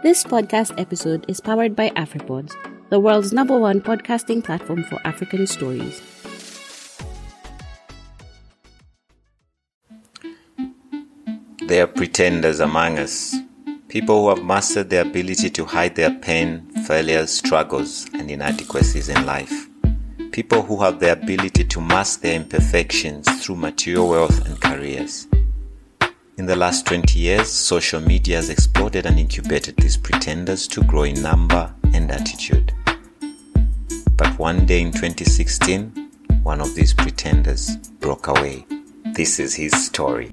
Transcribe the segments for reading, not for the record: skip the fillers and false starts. This podcast episode is powered by AfriPods, the world's #1 podcasting platform for African stories. There are pretenders among us, people who have mastered their ability to hide their pain, failures, struggles, and inadequacies in life. People who have the ability to mask their imperfections through material wealth and careers. In the last 20 years, social media has exploded and incubated these pretenders to grow in number and attitude. But one day in 2016, one of these pretenders broke away. This is his story.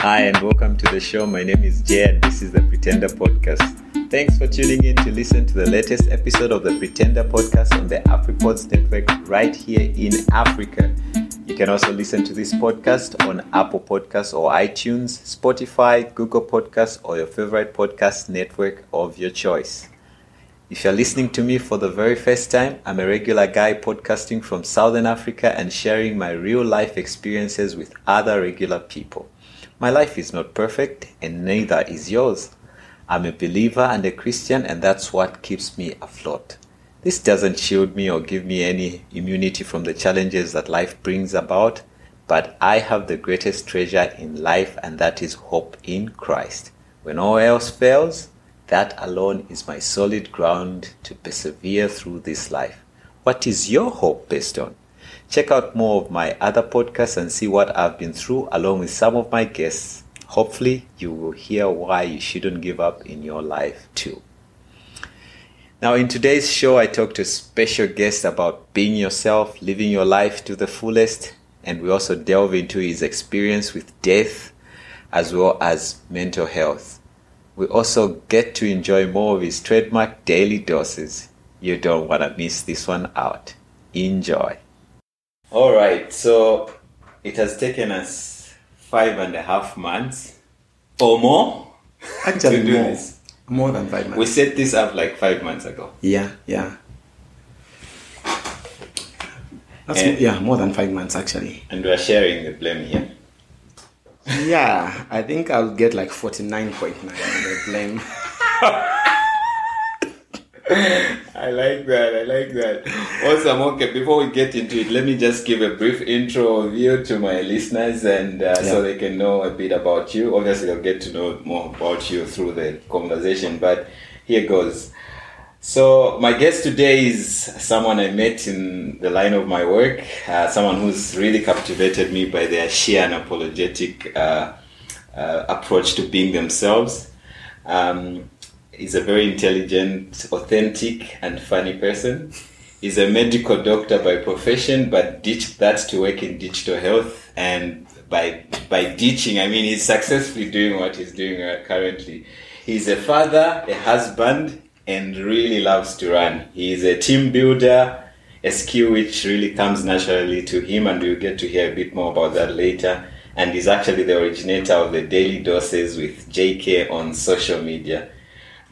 Hi and welcome to the show. My name is Jay and this is the Pretender Podcast. Thanks for tuning in to listen to the latest episode of the Pretender Podcast on the AfriPods network right here in Africa. You can also listen to this podcast on Apple Podcasts or iTunes, Spotify, Google Podcasts or your favorite podcast network of your choice. If you're listening to me for the very first time, I'm a regular guy podcasting from Southern Africa and sharing my real life experiences with other regular people. My life is not perfect and neither is yours. I'm a believer and a Christian and that's what keeps me afloat. This doesn't shield me or give me any immunity from the challenges that life brings about, but I have the greatest treasure in life and that is hope in Christ. When all else fails, that alone is my solid ground to persevere through this life. What is your hope based on? Check out more of my other podcasts and see what I've been through along with some of my guests. Hopefully, you will hear why you shouldn't give up in your life too. Now, in today's show, I talk to a special guest about being yourself, living your life to the fullest, and we also delve into his experience with death as well as mental health. We also get to enjoy more of his trademark daily doses. You don't want to miss this one out. Enjoy. All right, so it has taken us 5.5 months or more actually to do more. This. More than 5 months. We set this up like 5 months ago. Yeah. That's more than 5 months actually. And we're sharing the blame here. Yeah, I think I'll get like 49.9 on the blame. I like that. Awesome. Okay, before we get into it, let me just give a brief intro of you to my listeners and so they can know a bit about you. Obviously, they'll get to know more about you through the conversation, but here goes. So my guest today is someone I met in the line of my work, someone who's really captivated me by their sheer and apologetic approach to being themselves. He's a very intelligent, authentic, and funny person. He's a medical doctor by profession, but ditched that to work in digital health. And by ditching, I mean he's successfully doing what he's doing currently. He's a father, a husband, and really loves to run. He's a team builder, a skill which really comes naturally to him, and we'll get to hear a bit more about that later. And he's actually the originator of the Daily Doses with JK on social media.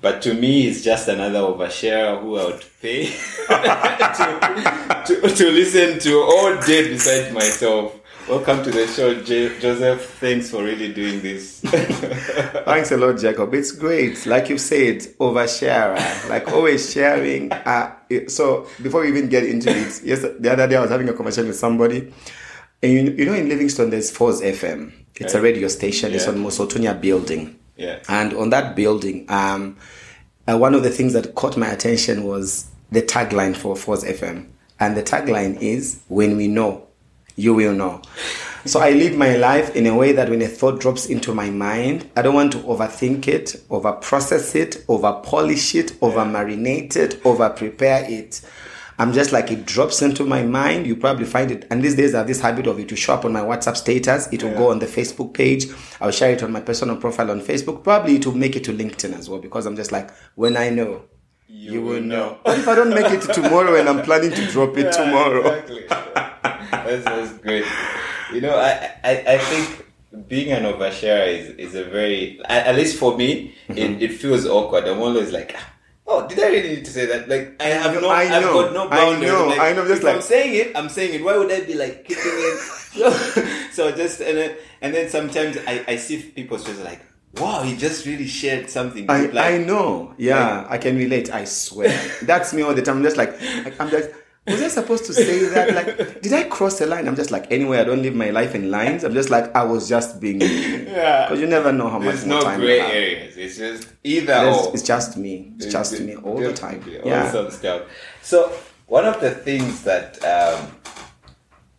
But to me, he's just another oversharer who I would pay to listen to all day besides myself. Welcome to the show, Joseph. Thanks for really doing this. Thanks a lot, Jacob. It's great. Like you said, oversharer. Like always sharing. So before we even get into it, the other day I was having a conversation with somebody. And you know in Livingstone, there's Foz FM. It's a radio station. Yeah. It's on Mosotonia Building. Yeah. And on that building, one of the things that caught my attention was the tagline for Foz FM. And the tagline is, when we know, you will know. So I live my life in a way that when a thought drops into my mind, I don't want to overthink it, over-process it, over-polish it, over-marinate it, over-prepare it. I'm just like, it drops into my mind. You probably find it. And these days I have this habit of it to show up on my WhatsApp status. It will go on the Facebook page. I'll share it on my personal profile on Facebook. Probably it will make it to LinkedIn as well because I'm just like, when I know, you will know. But if I don't make it to tomorrow and I'm planning to drop it tomorrow. Exactly. That's great. You know, I think being an oversharer is a very, at least for me, it feels awkward. I'm always like, oh, did I really need to say that? Like, I've got no boundaries. I know. Just if like I'm saying it. Why would I be like kicking it? So just and then sometimes I see people just like, wow, he just really shared something. I know. Yeah, like, I can relate. I swear, that's me all the time. I'm just like I'm just. Was I supposed to say that? Like, did I cross the line? I'm just like, anyway, I don't live my life in lines. I'm just like, I was just being me. Yeah. Because you never know how much more time you have. There's no gray areas. It's just either or. It's just me. It's just me all the time. Awesome stuff. So one of the things that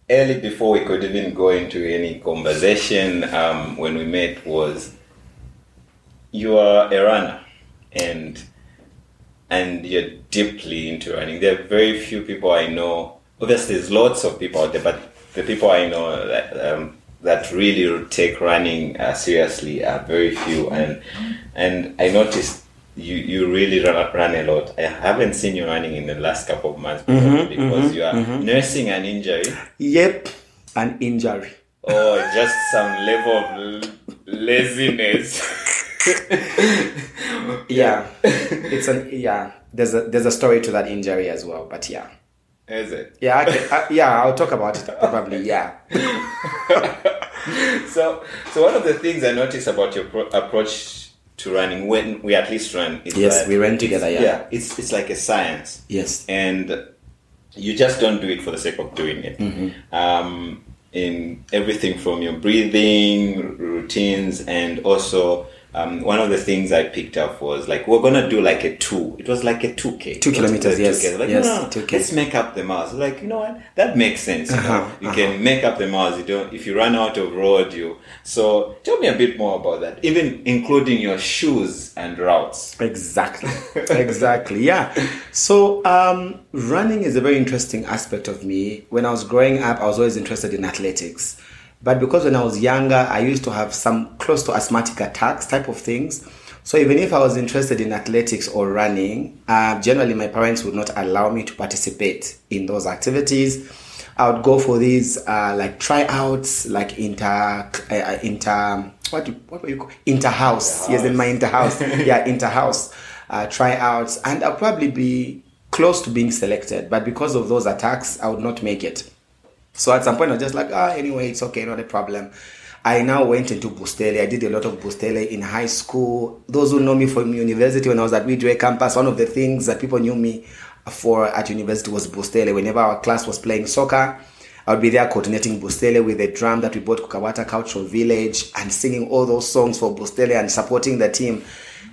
early before we could even go into any conversation when we met was you are a runner and you're deeply into running. There are very few people I know. Obviously, there's lots of people out there, but the people I know that really take running seriously are very few. And I noticed you really run a lot. I haven't seen you running in the last couple of months because you are nursing an injury. Yep, an injury. Oh, just some level of laziness. Yeah, it's an There's a story to that injury as well, but yeah. Is it? Yeah, I'll talk about it probably. Yeah. So one of the things I noticed about your approach to running when we at least run is yes, we ran together. Yeah, it's like a science. Yes, and you just don't do it for the sake of doing it. Mm-hmm. In everything from your breathing routines and also. One of the things I picked up was like, we're going to do like a 2. It was like a 2K. 2 kilometers, yes. 2K. Like, yes, no, 2K. Let's make up the miles. Like, you know what? That makes sense. You can make up the miles. You don't, if you run out of road, so tell me a bit more about that, even including your shoes and routes. Exactly. Exactly. Yeah. So, running is a very interesting aspect of me. When I was growing up, I was always interested in athletics. But because when I was younger, I used to have some close to asthmatic attacks type of things. So even if I was interested in athletics or running, generally my parents would not allow me to participate in those activities. I would go for these like tryouts, like inter-house. Yes, in my inter-house. Yeah, inter-house tryouts. And I'll probably be close to being selected. But because of those attacks, I would not make it. So at some point, I was just like, anyway, it's okay, not a problem. I now went into Bustele. I did a lot of Bustele in high school. Those who know me from university, when I was at Ridgeway campus, one of the things that people knew me for at university was Bustele. Whenever our class was playing soccer, I would be there coordinating Bustele with a drum that we bought Kukawata Cultural Village and singing all those songs for Bustele and supporting the team.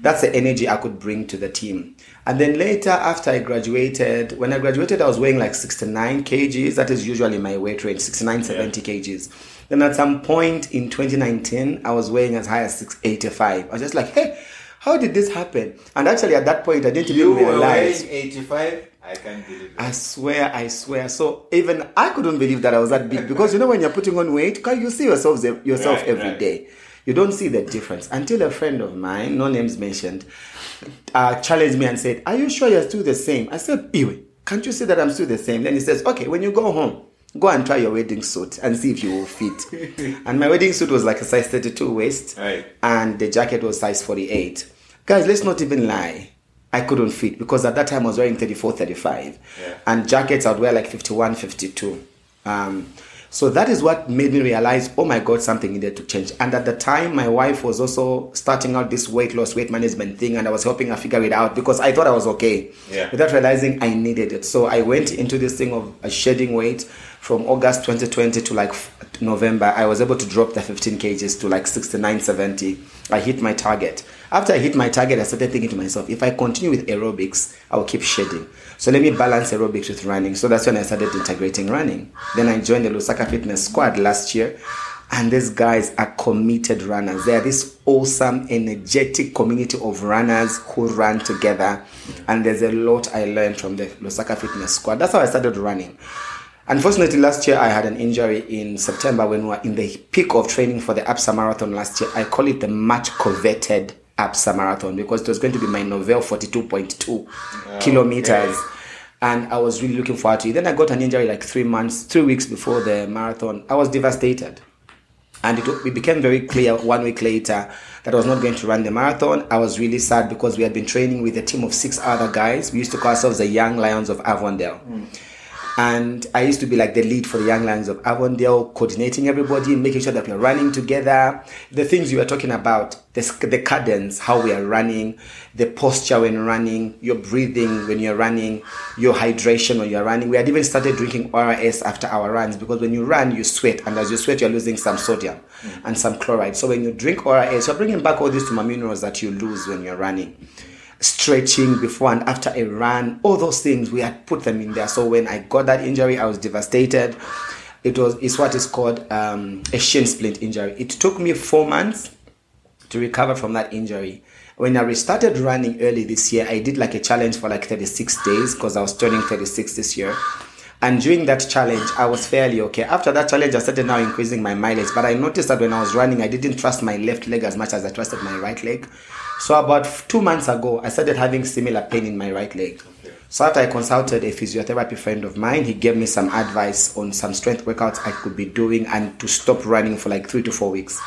That's the energy I could bring to the team. And then later, after I graduated, I was weighing like 69 kgs. That is usually my weight range, 69, 70 kgs. Then at some point in 2019, I was weighing as high as 685. I was just like, hey, how did this happen? And actually, at that point, I didn't even realize. You were weighing 85? I can't believe it. I swear. So even I couldn't believe that I was that big. Because, you know, when you're putting on weight, you see yourself right, every day. You don't see the difference until a friend of mine, no names mentioned, challenged me and said, "Are you sure you're still the same?" I said, "Ewe, can't you see that I'm still the same?" Then he says, "Okay, when you go home, go and try your wedding suit and see if you will fit." And my wedding suit was like a size 32 waist, right, and the jacket was size 48. Guys, let's not even lie. I couldn't fit because at that time I was wearing 34, 35. Yeah. And jackets I'd wear like 51, 52. So that is what made me realize, oh my God, something needed to change. And at the time, my wife was also starting out this weight loss, weight management thing, and I was helping her figure it out because I thought I was okay without realizing I needed it. So I went into this thing of shedding weight from August 2020 to like November. I was able to drop the 15 kgs to like 69, 70. I hit my target. After I hit my target, I started thinking to myself, if I continue with aerobics, I will keep shedding. So let me balance aerobics with running. So that's when I started integrating running. Then I joined the Lusaka Fitness Squad last year. And these guys are committed runners. They are this awesome, energetic community of runners who run together. And there's a lot I learned from the Lusaka Fitness Squad. That's how I started running. Unfortunately, last year I had an injury in September when we were in the peak of training for the Absa Marathon last year. I call it the much coveted Absa Marathon because it was going to be my novel 42.2 kilometers, and I was really looking forward to it. Then I got an injury like 3 weeks before the marathon. I was devastated. And it became very clear 1 week later that I was not going to run the marathon. I was really sad because we had been training with a team of 6 other guys. We used to call ourselves the Young Lions of Avondale. And I used to be like the lead for the Young Lions of Avondale, coordinating everybody, making sure that we are running together. The things you were talking about, the cadence, how we are running, the posture when running, your breathing when you're running, your hydration when you're running. We had even started drinking ORS after our runs, because when you run, you sweat. And as you sweat, you're losing some sodium and some chloride. So when you drink ORS, you're bringing back all these minerals that you lose when you're running. Stretching before and after a run, all those things, we had put them in there. So when I got that injury, I was devastated. It's what is called a shin splint injury. It took me 4 months to recover from that injury. When I restarted running early this year, I did like a challenge for like 36 days because I was turning 36 this year. And during that challenge, I was fairly okay. After that challenge, I started now increasing my mileage. But I noticed that when I was running, I didn't trust my left leg as much as I trusted my right leg. So about 2 months ago, I started having similar pain in my right leg. Okay. So after I consulted a physiotherapy friend of mine, he gave me some advice on some strength workouts I could be doing and to stop running for like 3 to 4 weeks.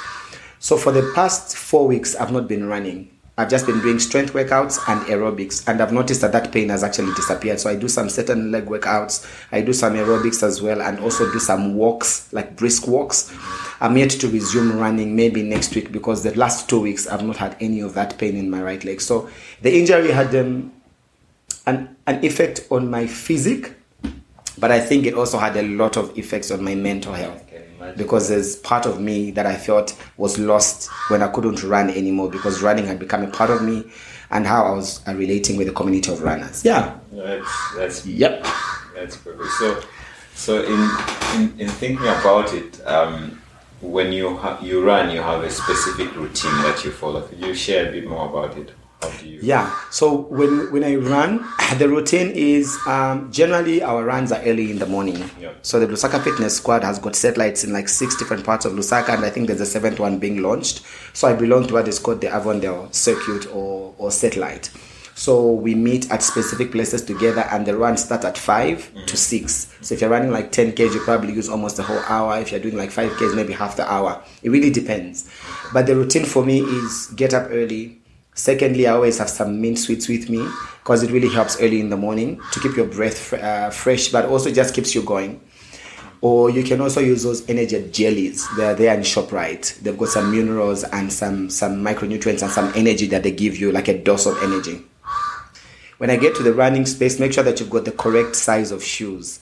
So for the past 4 weeks, I've not been running. I've just been doing strength workouts and aerobics, and I've noticed that that pain has actually disappeared. So I do some certain leg workouts, I do some aerobics as well, and also do some walks, like brisk walks. I'm yet to resume running maybe next week, because the last 2 weeks I've not had any of that pain in my right leg. So the injury had an effect on my physique, but I think it also had a lot of effects on my mental health. Because there's part of me that I felt was lost when I couldn't run anymore, because running had become a part of me and how I was relating with the community of runners. Yeah. That's perfect. So in thinking about it, when you run, you have a specific routine that you follow. Could you share a bit more about it? How do you... Yeah. So when I run, the routine is generally our runs are early in the morning. Yeah. So the Lusaka Fitness Squad has got satellites in like 6 different parts of Lusaka, and I think there's a 7th one being launched. So I belong to what is called the Avondale Circuit or satellite. So we meet at specific places together, and the runs start at 5 to 6. So if you're running like 10Ks, you probably use almost the whole hour. If you're doing like 5Ks, maybe half the hour. It really depends. But the routine for me is get up early. Secondly, I always have some mint sweets with me, because it really helps early in the morning to keep your breath fresh, but also just keeps you going. Or you can also use those energy jellies. They're there in ShopRite. They've got some minerals and some micronutrients and some energy that they give you, like a dose of energy. When I get to the running space, make sure that you've got the correct size of shoes.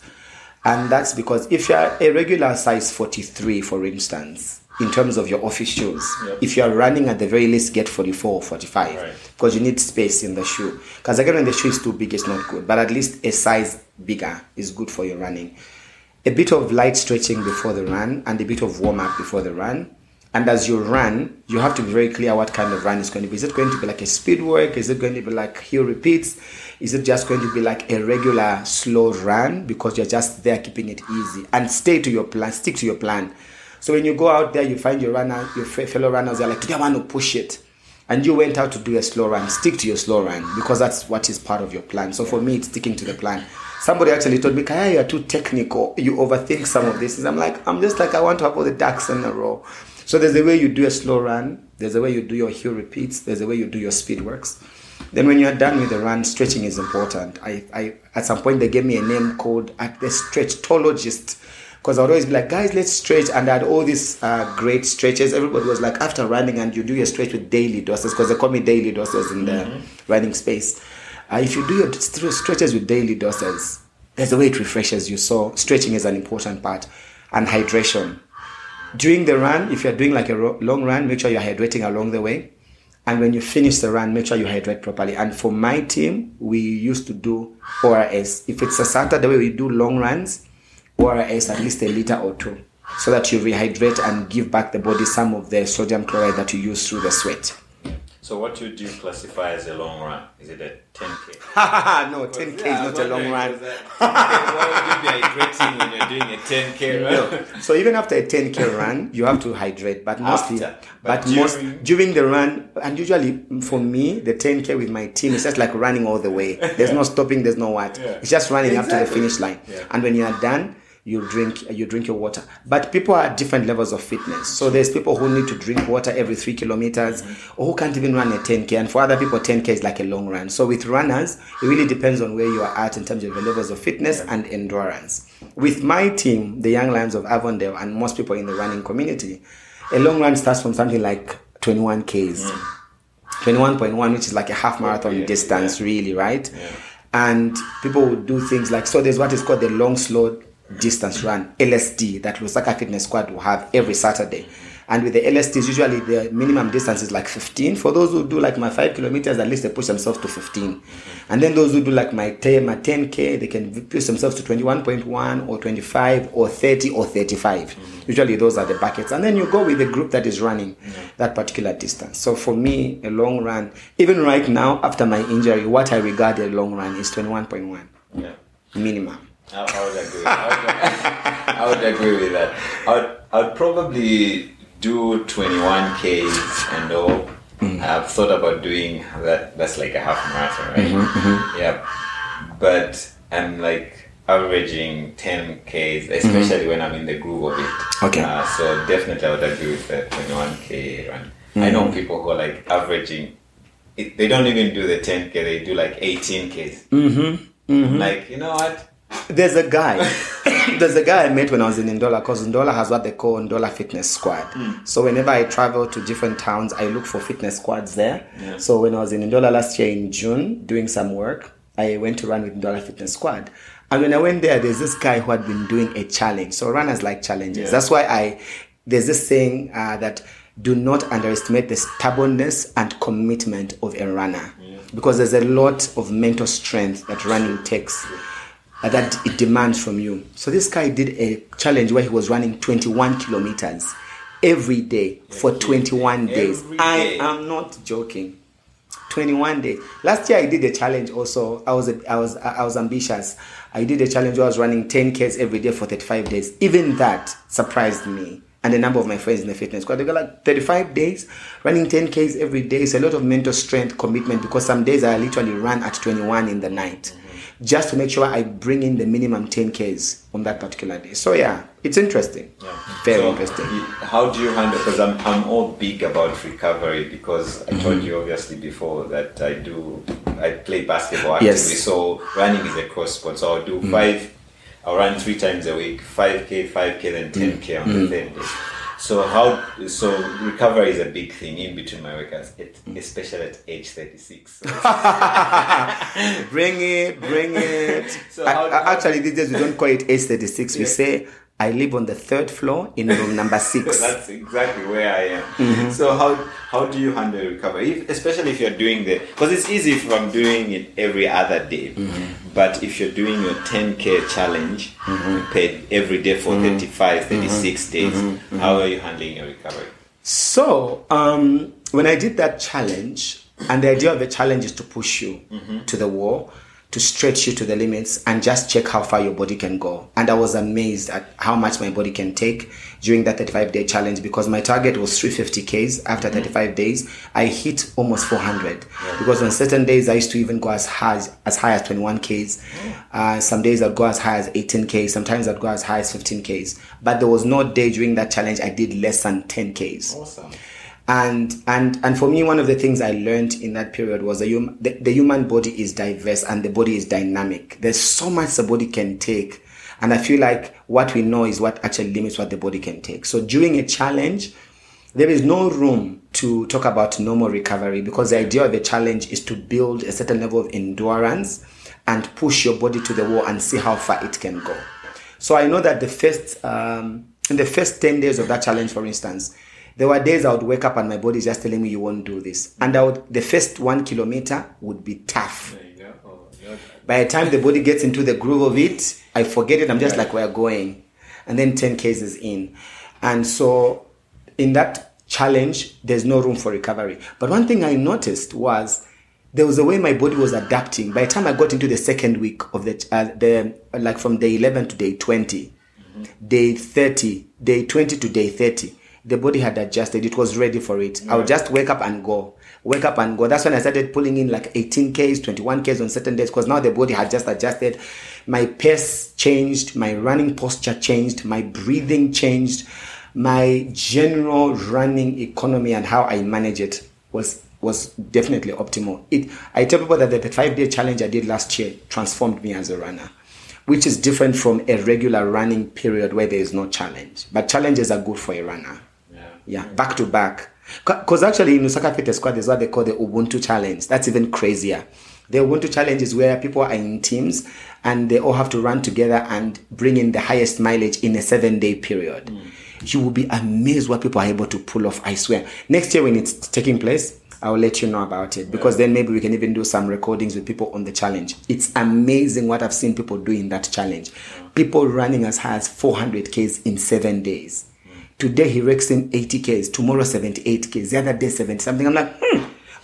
And that's because if you're a regular size 43, for instance, in terms of your office shoes. Yep. If you are running, at the very least, get 44 or 45. Right. Because you need space in the shoe. Because again, when the shoe is too big, it's not good. But at least a size bigger is good for your running. A bit of light stretching before the run and a bit of warm-up before the run. And as you run, you have to be very clear what kind of run it's going to be. Is it going to be like a speed work? Is it going to be like heel repeats? Is it just going to be like a regular slow run? Because you're just there keeping it easy. And stay to your plan. Stick to your plan. So when you go out there, you find your fellow runners, they're like, today I want to push it. And you went out to do a slow run. Stick to your slow run, because that's what is part of your plan. So for me, it's sticking to the plan. Somebody actually told me, Kayaya, you're too technical. You overthink some of this. And I'm just like, I want to have all the ducks in a row. So there's a way you do a slow run. There's a way you do your heel repeats. There's a way you do your speed works. Then when you're done with the run, stretching is important. I at some point, they gave me a name called the stretchtologist. Because I'd always be like, guys, let's stretch. And I had all these great stretches. Everybody was like, after running, and you do your stretch with daily doses. Because they call me daily doses in the running space. If you do your stretches with daily doses, there's a way it refreshes you. So stretching is an important part. And hydration. During the run, if you're doing like a long run, make sure you're hydrating along the way. And when you finish the run, make sure you hydrate properly. And for my team, we used to do ORS. If it's a Saturday, we do long runs. ORS at least a liter or 2, so that you rehydrate and give back the body some of the sodium chloride that you use through the sweat. So what would you classify as a long run? Is it a 10K? No, 10K is not a long run. Why would you be hydrating when you're doing a 10K run? No. So even after a 10K run, you have to hydrate, but mostly during the run, and usually for me, the 10K with my team is just like running all the way. There's no stopping, there's no what. Yeah. It's just running up to the finish line. Yeah. And when you are done, you drink your water. But people are at different levels of fitness. So there's people who need to drink water every 3 kilometers, or who can't even run a 10K. And for other people, 10K is like a long run. So with runners, it really depends on where you are at in terms of the levels of fitness and endurance. With my team, the Young Lions of Avondale, and most people in the running community, a long run starts from something like 21Ks, 21.1, which is like a half marathon distance, really, right? Yeah. And people will do things like, so there's what is called the long, slow distance run, LSD, that Lusaka Fitness Squad will have every Saturday. And with the LSDs, usually the minimum distance is like 15. For those who do like my 5 kilometers, at least they push themselves to 15. And then those who do like my 10K, they can push themselves to 21.1 or 25 or 30 or 35. Usually those are the buckets. And then you go with the group that is running that particular distance. So for me, a long run, even right now, after my injury, what I regard a long run is 21.1. Yeah. Minimum. I would agree with that. I would probably do 21Ks and all. Mm-hmm. I've thought about doing that. That's like a half marathon, right? Mm-hmm. Yeah. But I'm like averaging 10Ks, especially when I'm in the groove of it. Okay. So definitely I would agree with that 21K run. Mm-hmm. I know people who are like averaging, they don't even do the 10K, they do like 18Ks. Mm-hmm. Mm-hmm. Like, you know what? There's a guy I met when I was in Ndola, because Ndola has what they call Ndola Fitness Squad. So whenever I travel to different towns, I look for fitness squads there. So when I was in Ndola last year in June doing some work, I went to run with Ndola Fitness Squad. And when I went there's this guy who had been doing a challenge. So runners like challenges. That's why there's this saying that do not underestimate the stubbornness and commitment of a runner, because there's a lot of mental strength that running takes, that it demands from you. So this guy did a challenge where he was running 21 kilometers every day for 21 days. I am not joking. 21 days. Last year I did a challenge also. I was ambitious. I did a challenge where I was running 10Ks every day for 35 days. Even that surprised me. And a number of my friends in the fitness squad, they got like 35 days, running 10Ks every day. It's a lot of mental strength, commitment, because some days I literally ran at 21 in the night. Just to make sure I bring in the minimum 10Ks on that particular day. So it's interesting. Very interesting. How do you handle, because I'm all big about recovery, because I told you obviously before that I play basketball actively. Yes. So running is a cross sport. So I'll do I'll run 3 times a week, 5K, then 10K on the same day. So recovery is a big thing in between my workouts, especially at age 36. Bring it. So actually, these days we don't call it age 36. We say I live on the 3rd floor in room number 6. So that's exactly where I am. Mm-hmm. So how do you handle recovery, especially if you're doing the? Because it's easy if I'm doing it every other day, but if you're doing your 10K challenge paid every day for 35, 36 days, how are you handling your recovery? So when I did that challenge, and the idea of the challenge is to push you to the wall, to stretch you to the limits and just check how far your body can go. And I was amazed at how much my body can take during that 35-day challenge, because my target was 350Ks. After 35 days, I hit almost 400. Because on certain days, I used to even go as high as 21Ks. Some days I'd go as high as 18Ks. Sometimes I'd go as high as 15Ks. But there was no day during that challenge I did less than 10Ks. Awesome. And for me, one of the things I learned in that period was the human body is diverse and the body is dynamic. There's so much the body can take. And I feel like what we know is what actually limits what the body can take. So during a challenge, there is no room to talk about normal recovery, because the idea of a challenge is to build a certain level of endurance and push your body to the wall and see how far it can go. So I know that in the first 10 days of that challenge, for instance, there were days I would wake up and my body is just telling me you won't do this. And the first 1 kilometer would be tough. There you go. Oh, yeah. By the time the body gets into the groove of it, I forget it. I'm just like, we're going. And then 10 cases in. And so in that challenge, there's no room for recovery. But one thing I noticed was there was a way my body was adapting. By the time I got into the second week of the from day 11 to day 20, day 30, day 20 to day 30, the body had adjusted. It was ready for it. I would just wake up and go. That's when I started pulling in like 18Ks, 21Ks on certain days, because now the body had just adjusted. My pace changed, my running posture changed, my breathing changed, my general running economy and how I manage it was definitely optimal. I tell people that the 5-day challenge I did last year transformed me as a runner, which is different from a regular running period where there is no challenge. But challenges are good for a runner. Yeah, back to back. Because actually in Lusaka Fitness Squad, there's what they call the Ubuntu Challenge. That's even crazier. The Ubuntu Challenge is where people are in teams and they all have to run together and bring in the highest mileage in a 7-day period. Mm. You will be amazed what people are able to pull off, I swear. Next year when it's taking place, I'll let you know about it, because then maybe we can even do some recordings with people on the challenge. It's amazing what I've seen people do in that challenge. People running as high as 400Ks in 7 days. Today he rakes in 80Ks, tomorrow 78Ks, the other day 70 something. I'm like,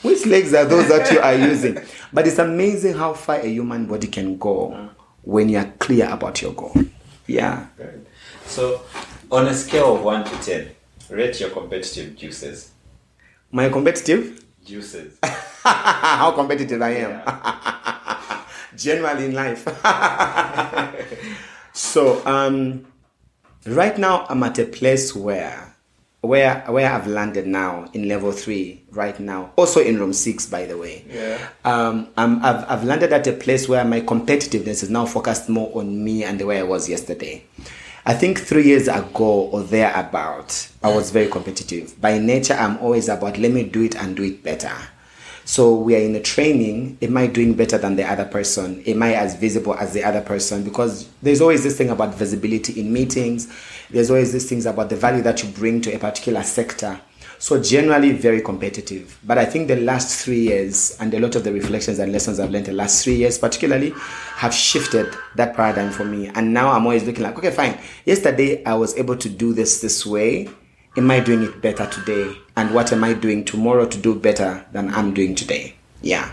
which legs are those that you are using? But it's amazing how far a human body can go when you are clear about your goal. Yeah. Good. So on a scale of 1 to 10, rate your competitive juices. My competitive? Juices. How competitive I am. Yeah. Generally in life. So, right now, I'm at a place where I've landed now in level 3 right now. Also in room 6, by the way. Yeah. I've landed at a place where my competitiveness is now focused more on me and the way I was yesterday. I think 3 years ago or thereabout, I was very competitive. By nature, I'm always about, let me do it and do it better. So we are in a training. Am I doing better than the other person? Am I as visible as the other person? Because there's always this thing about visibility in meetings. There's always these things about the value that you bring to a particular sector. So generally very competitive. But I think the last 3 years and a lot of the reflections and lessons I've learned the last 3 years particularly have shifted that paradigm for me. And now I'm always looking like, okay, fine. Yesterday I was able to do this way. Am I doing it better today? And what am I doing tomorrow to do better than I'm doing today? Yeah.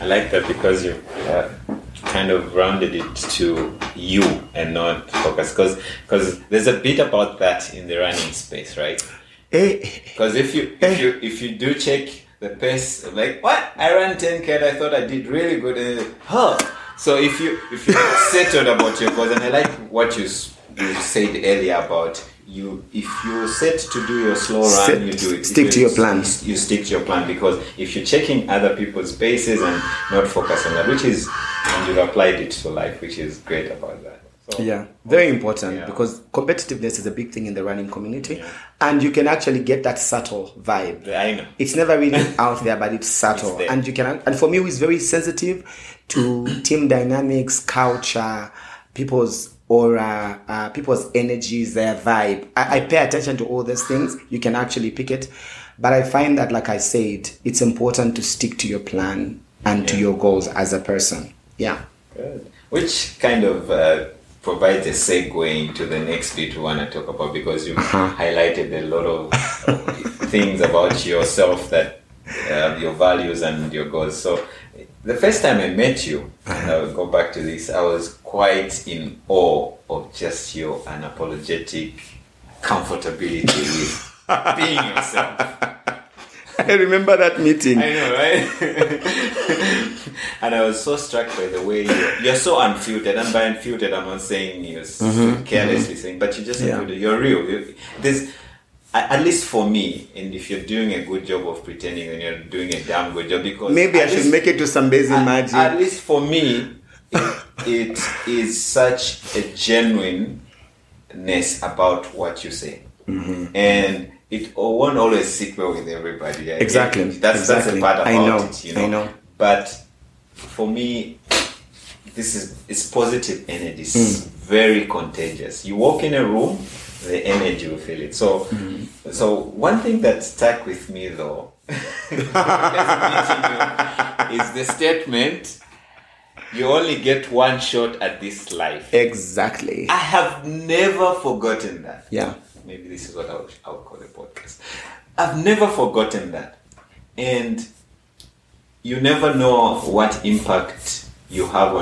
I like that, because you've kind of rounded it to you and not focus. Because there's a bit about that in the running space, right? Because if you do check the pace, like, what? I ran 10K and I thought I did really good. And, So if you're settled about your goals, and I like what you said earlier about, if you're set to do your slow run, you do it. Stick to your plan. You stick to your plan, because if you're checking other people's paces and not focus on that, and you've applied it to life, which is great about that. So, yeah, very important, because competitiveness is a big thing in the running community, and you can actually get that subtle vibe. I know. It's never really out there, but it's subtle. It's and for me, it's very sensitive to team dynamics, culture, people's aura, people's energies, their vibe. I pay attention to all those things. You can actually pick it. But I find that, like I said, it's important to stick to your plan and to your goals as a person. Yeah. Good. Which kind of provides a segue into the next bit we want to talk about, because you highlighted a lot of things about yourself, that your values and your goals. So the first time I met you, and I'll go back to this, I was quite in awe of just your unapologetic comfortability with being yourself. I remember that meeting. I know, right? And I was so struck by the way you're so unfiltered. And by unfiltered, I'm not saying you're carelessly saying, but you just unfiltered. You're real. There's, at least for me, and if you're doing a good job of pretending, then you're doing a damn good job, because maybe I should make it to some basic magic. At least for me, it is such a genuineness about what you say, and it won't always sit well with everybody. That's the part about it. You know? I know. But for me, it's positive, and it is very contagious. You walk in a room, the energy will feel it. So, so one thing that stuck with me though is the statement: you only get one shot at this life. Exactly. I have never forgotten that. Yeah. Maybe this is what I'll call the podcast. I've never forgotten that. And you never know what impact you have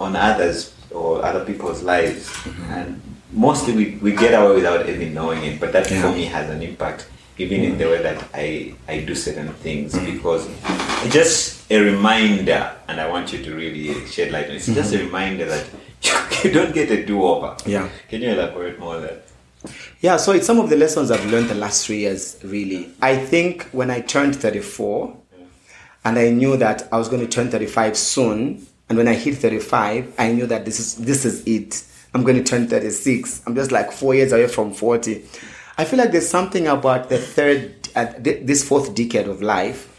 on others or other people's lives. And mostly we get away without even knowing it. But that for me has an impact, even in the way that I do certain things, because it just a reminder, and I want you to really shed light on it. It's just a reminder that you don't get a do-over. Yeah. Can you elaborate more on that? Yeah, so it's some of the lessons I've learned the last 3 years, really. I think when I turned 34, and I knew that I was going to turn 35 soon, and when I hit 35, I knew that this is it. I'm going to turn 36. I'm just like 4 years away from 40. I feel like there's something about the fourth decade of life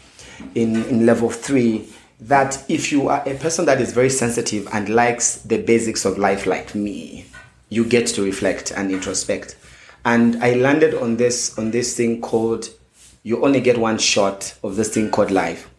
in level 3, that if you are a person that is very sensitive and likes the basics of life like me, you get to reflect and introspect. And I landed on this thing called, you only get one shot of this thing called life,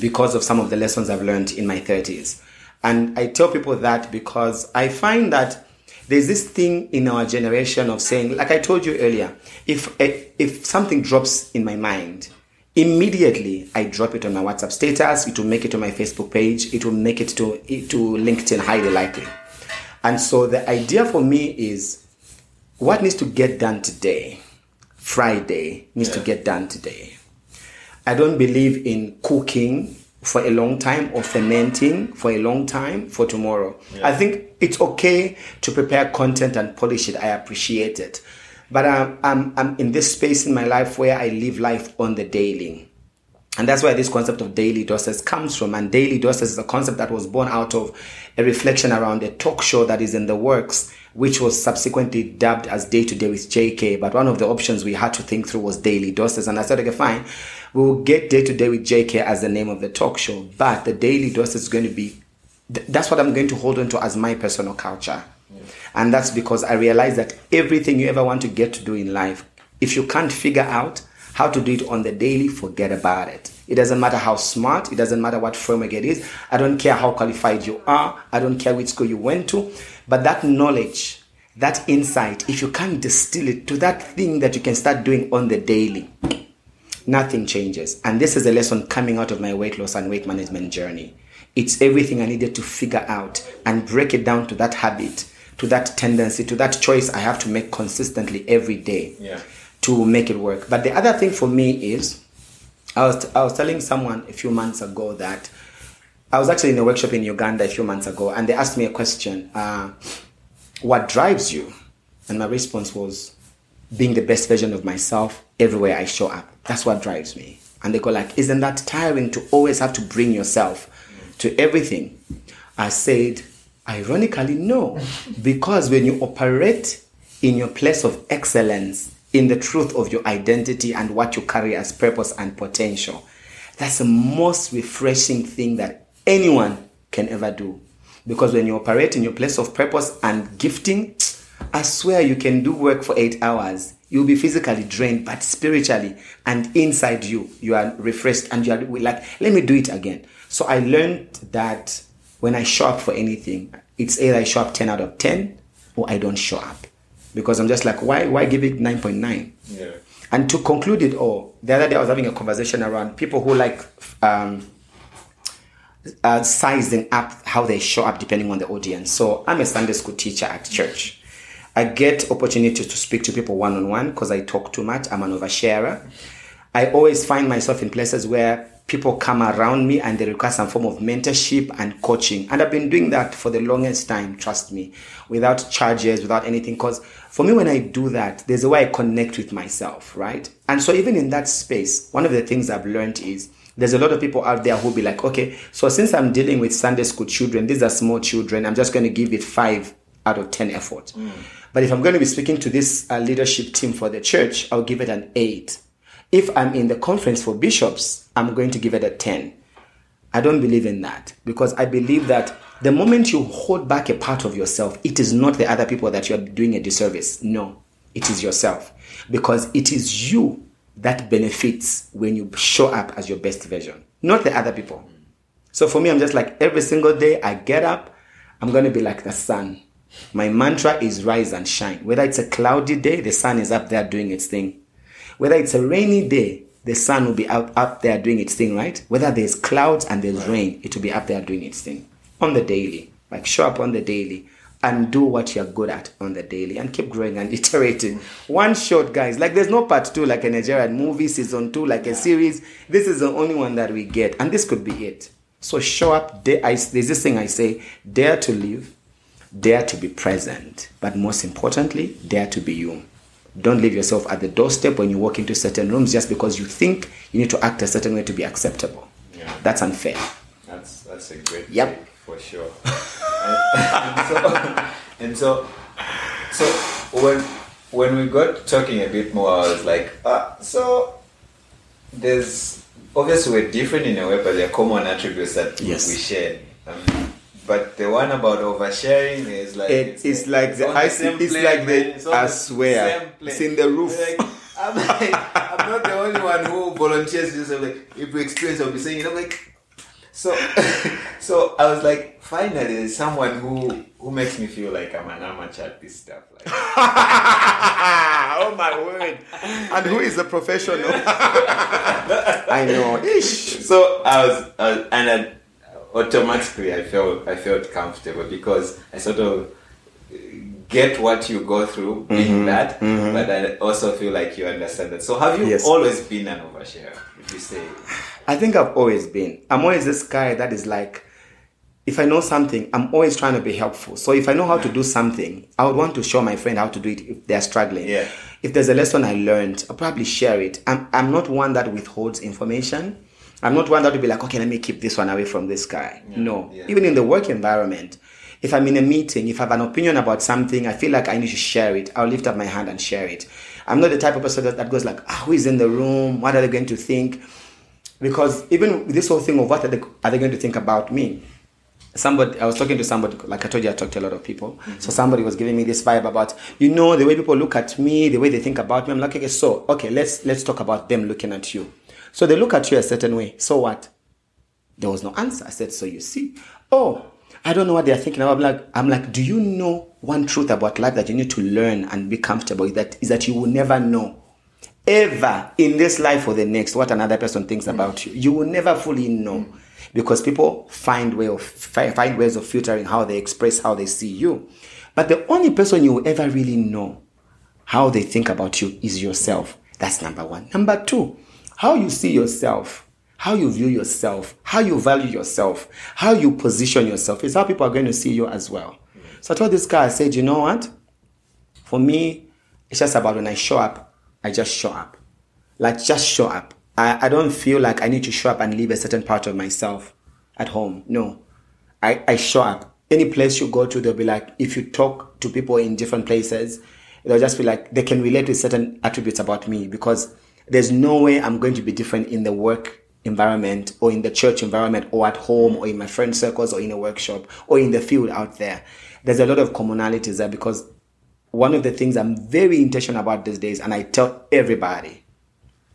because of some of the lessons I've learned in my 30s. And I tell people that because I find that there's this thing in our generation of saying, like I told you earlier, if something drops in my mind, immediately I drop it on my WhatsApp status, it will make it to my Facebook page, it will make it to LinkedIn, highly likely. And so the idea for me is, what needs to get done today? Friday needs to get done today. I don't believe in cooking for a long time or fermenting for a long time for tomorrow. Yeah. I think it's okay to prepare content and polish it. I appreciate it. But I'm in this space in my life where I live life on the daily. And that's where this concept of daily doses comes from. And daily doses is a concept that was born out of a reflection around a talk show that is in the works, which was subsequently dubbed as Day to Day with JK. But one of the options we had to think through was daily doses. And I said, okay, fine, we will get Day to Day with JK as the name of the talk show. But the daily doses is going to be, that's what I'm going to hold on to as my personal culture. Yeah. And that's because I realized that everything you ever want to get to do in life, if you can't figure out how to do it on the daily, forget about it. It doesn't matter how smart, it doesn't matter what framework it is. I don't care how qualified you are. I don't care which school you went to. But that knowledge, that insight, if you can't distill it to that thing that you can start doing on the daily, nothing changes. And this is a lesson coming out of my weight loss and weight management journey. It's everything I needed to figure out and break it down to that habit, to that tendency, to that choice I have to make consistently every day. Yeah. To make it work. But the other thing for me is, I was telling someone a few months ago that I was actually in a workshop in Uganda a few months ago, and they asked me a question, what drives you? And my response was being the best version of myself everywhere I show up. That's what drives me. And they go like, isn't that tiring to always have to bring yourself to everything? I said, ironically, no, because when you operate in your place of excellence, in the truth of your identity and what you carry as purpose and potential, that's the most refreshing thing that anyone can ever do. Because when you operate in your place of purpose and gifting, I swear you can do work for 8 hours. You'll be physically drained, but spiritually and inside you are refreshed and you are like, let me do it again. So I learned that when I show up for anything, it's either I show up 10 out of 10 or I don't show up. Because I'm just like, why give it 9.9? Yeah. And to conclude it all, the other day I was having a conversation around people who like sizing up how they show up depending on the audience. So I'm a Sunday school teacher at church. I get opportunities to speak to people one-on-one because I talk too much. I'm an oversharer. I always find myself in places where people come around me and they require some form of mentorship and coaching. And I've been doing that for the longest time, trust me, without charges, without anything. Because for me, when I do that, there's a way I connect with myself, right? And so even in that space, one of the things I've learned is there's a lot of people out there who'll be like, okay, so since I'm dealing with Sunday school children, these are small children, I'm just going to give it 5 out of 10 effort. Mm. But if I'm going to be speaking to this leadership team for the church, I'll give it an 8. If I'm in the conference for bishops, I'm going to give it a 10. I don't believe in that because I believe that the moment you hold back a part of yourself, it is not the other people that you're doing a disservice. No, it is yourself, because it is you that benefits when you show up as your best version, not the other people. So for me, I'm just like every single day I get up, I'm going to be like the sun. My mantra is rise and shine. Whether it's a cloudy day, the sun is up there doing its thing. Whether it's a rainy day, the sun will be up there doing its thing, right? Whether there's clouds and there's rain, it will be up there doing its thing on the daily. Like show up on the daily and do what you're good at on the daily and keep growing and iterating. One shot, guys. Like, there's no part two like a Nigerian movie, season two, like a series. This is the only one that we get. And this could be it. So show up. There's this thing I say, dare to live, dare to be present. But most importantly, dare to be you. Don't leave yourself at the doorstep when you walk into certain rooms just because you think you need to act a certain way to be acceptable. Yeah. That's unfair. That's a great take for sure. and so when we got talking a bit more, I was like, so there's obviously we're different in a way, but there are common attributes that we share. But the one about oversharing is like it's like the ice, it's like the I swear it's in the roof. I'm not the only one who volunteers to do like if we experience I'll be saying it. I'm like so I was like, finally there's someone who makes me feel like I'm an amateur at this stuff. Like, oh my word! And who is the professional? I know. So I automatically I felt comfortable because I sort of get what you go through being that, but I also feel like you understand that. So have you always been an oversharer, if you say? I think I've always been. I'm always this guy that is like, if I know something, I'm always trying to be helpful. So if I know how to do something, I would want to show my friend how to do it if they're struggling. Yeah. If there's a lesson I learned, I'll probably share it. I'm not one that withholds information. I'm not one that would be like, okay, let me keep this one away from this guy. Yeah. No. Yeah. Even in the work environment, if I'm in a meeting, if I have an opinion about something, I feel like I need to share it. I'll lift up my hand and share it. I'm not the type of person that goes like, who is in the room? What are they going to think? Because even this whole thing of what are they going to think about me? I was talking to somebody, like I told you, I talked to a lot of people. Mm-hmm. So somebody was giving me this vibe about, the way people look at me, the way they think about me. I'm like, okay, let's talk about them looking at you. So they look at you a certain way. So what? There was no answer. I said, so you see. Oh, I don't know what they're thinking. I'm like, do you know one truth about life that you need to learn and be comfortable with? That is that you will never know ever in this life or the next what another person thinks about you. You will never fully know because people find ways of filtering how they express, how they see you. But the only person you will ever really know how they think about you is yourself. That's number one. Number two, how you see yourself, how you view yourself, how you value yourself, how you position yourself is how people are going to see you as well. So I told this guy, I said, you know what? For me, it's just about when I show up, I just show up. Like, just show up. I don't feel like I need to show up and leave a certain part of myself at home. No. I show up. Any place you go to, they'll be like, if you talk to people in different places, they'll just be like, they can relate with certain attributes about me because there's no way I'm going to be different in the work environment or in the church environment or at home or in my friend circles or in a workshop or in the field out there. There's a lot of commonalities there because one of the things I'm very intentional about these days, and I tell everybody,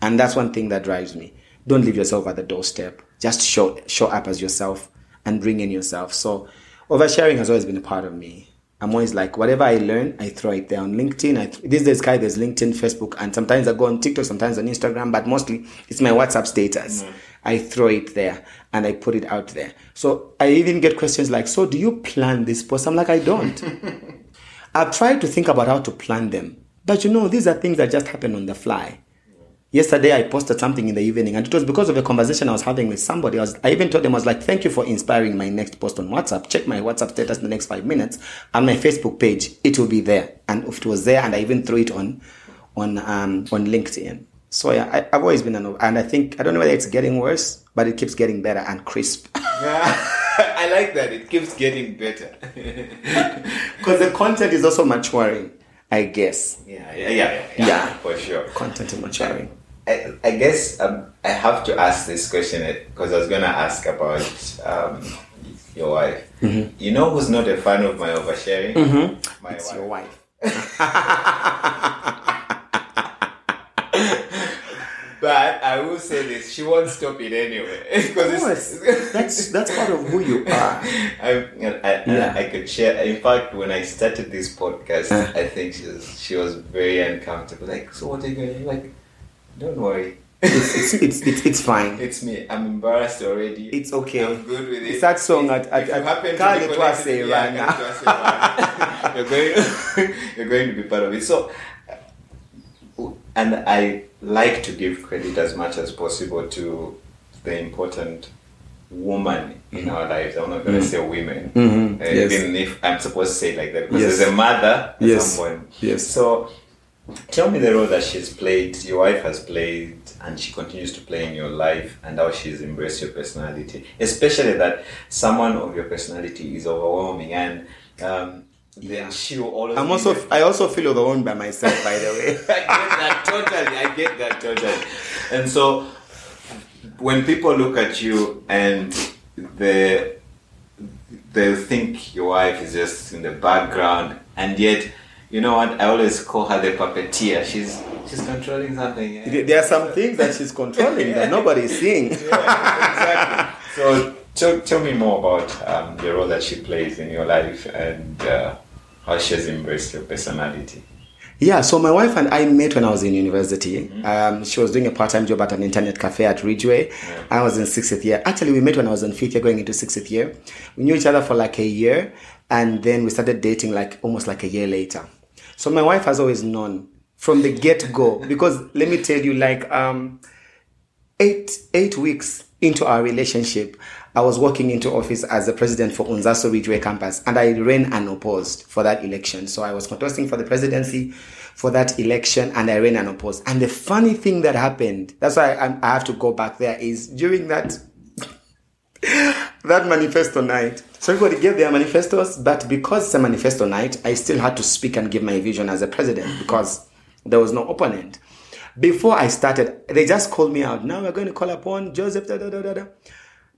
and that's one thing that drives me, don't leave yourself at the doorstep. Just show up as yourself and bring in yourself. So oversharing has always been a part of me. I'm always like, whatever I learn, I throw it there on LinkedIn. These days, guys, there's LinkedIn, Facebook, and sometimes I go on TikTok, sometimes on Instagram, but mostly it's my WhatsApp status. Mm-hmm. I throw it there and I put it out there. So I even get questions like, so do you plan this post? I'm like, I don't. I've tried to think about how to plan them. But these are things that just happen on the fly. Yesterday, I posted something in the evening, and it was because of a conversation I was having with somebody. I even told them, I was like, thank you for inspiring my next post on WhatsApp. Check my WhatsApp status in the next 5 minutes. And my Facebook page, it will be there. And if it was there, and I even threw it on LinkedIn. So yeah, I've always been and I think, I don't know whether it's getting worse, but it keeps getting better and crisp. Yeah. I like that. It keeps getting better. Because the content is also maturing, I guess. Yeah. For sure. Content is maturing. I guess I have to ask this question because I was going to ask about your wife. Mm-hmm. You know who's not a fan of my oversharing? Mm-hmm. It's your wife. But I will say this, she won't stop it anyway. Of course. That's part of who you are. I could share. In fact, when I started this podcast, I think she was very uncomfortable. Like, so what are you going to do? Like, don't worry. It's fine. It's me. I'm embarrassed already. It's okay. I'm good with it. It's that song that... If you happen to be connected, right now. You're going to be part of it. So, and I like to give credit as much as possible to the important woman in mm-hmm. our lives. I'm not going to say women, mm-hmm. Yes. Even if I'm supposed to say it like that, because yes. as a mother, yes. someone. Yes. So, tell me the role that she's played, your wife has played, and she continues to play in your life, and how she's embraced your personality, especially that someone of your personality is overwhelming, and then she will always. I also feel overwhelmed by myself, by the way. I get that totally. And so, when people look at you and they think your wife is just in the background, and yet, you know what, I always call her the puppeteer. She's controlling something. Yeah. There are some things that she's controlling yeah. that nobody's seeing. Yeah, exactly. So tell me more about the role that she plays in your life and how she has embraced your personality. Yeah, so my wife and I met when I was in university. Mm-hmm. She was doing a part-time job at an internet cafe at Ridgeway. Yeah. I was in 6th year. Actually, we met when I was in 5th year, going into 6th year. We knew each other for like a year, and then we started dating like almost like a year later. So my wife has always known from the get-go, because let me tell you, like 8 weeks into our relationship, I was walking into office as the president for Unzaso Ridgeway campus, and I ran unopposed for that election. So I was contesting for the presidency for that election, and I ran unopposed. And the funny thing that happened, that's why I have to go back there, is during that manifesto night. So everybody gave their manifestos, but because it's a manifesto night, I still had to speak and give my vision as a president because there was no opponent. Before I started, they just called me out. Now we're going to call upon Joseph. Da, da, da, da, da.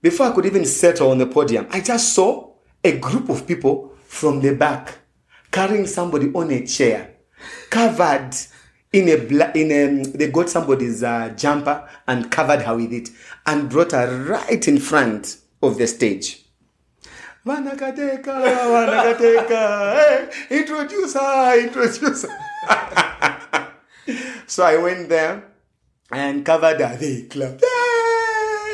Before I could even settle on the podium, I just saw a group of people from the back carrying somebody on a chair, covered in they got somebody's jumper and covered her with it and brought her right in front of the stage. Wanakateka, hey, introduce her. So I went there and covered her. They clapped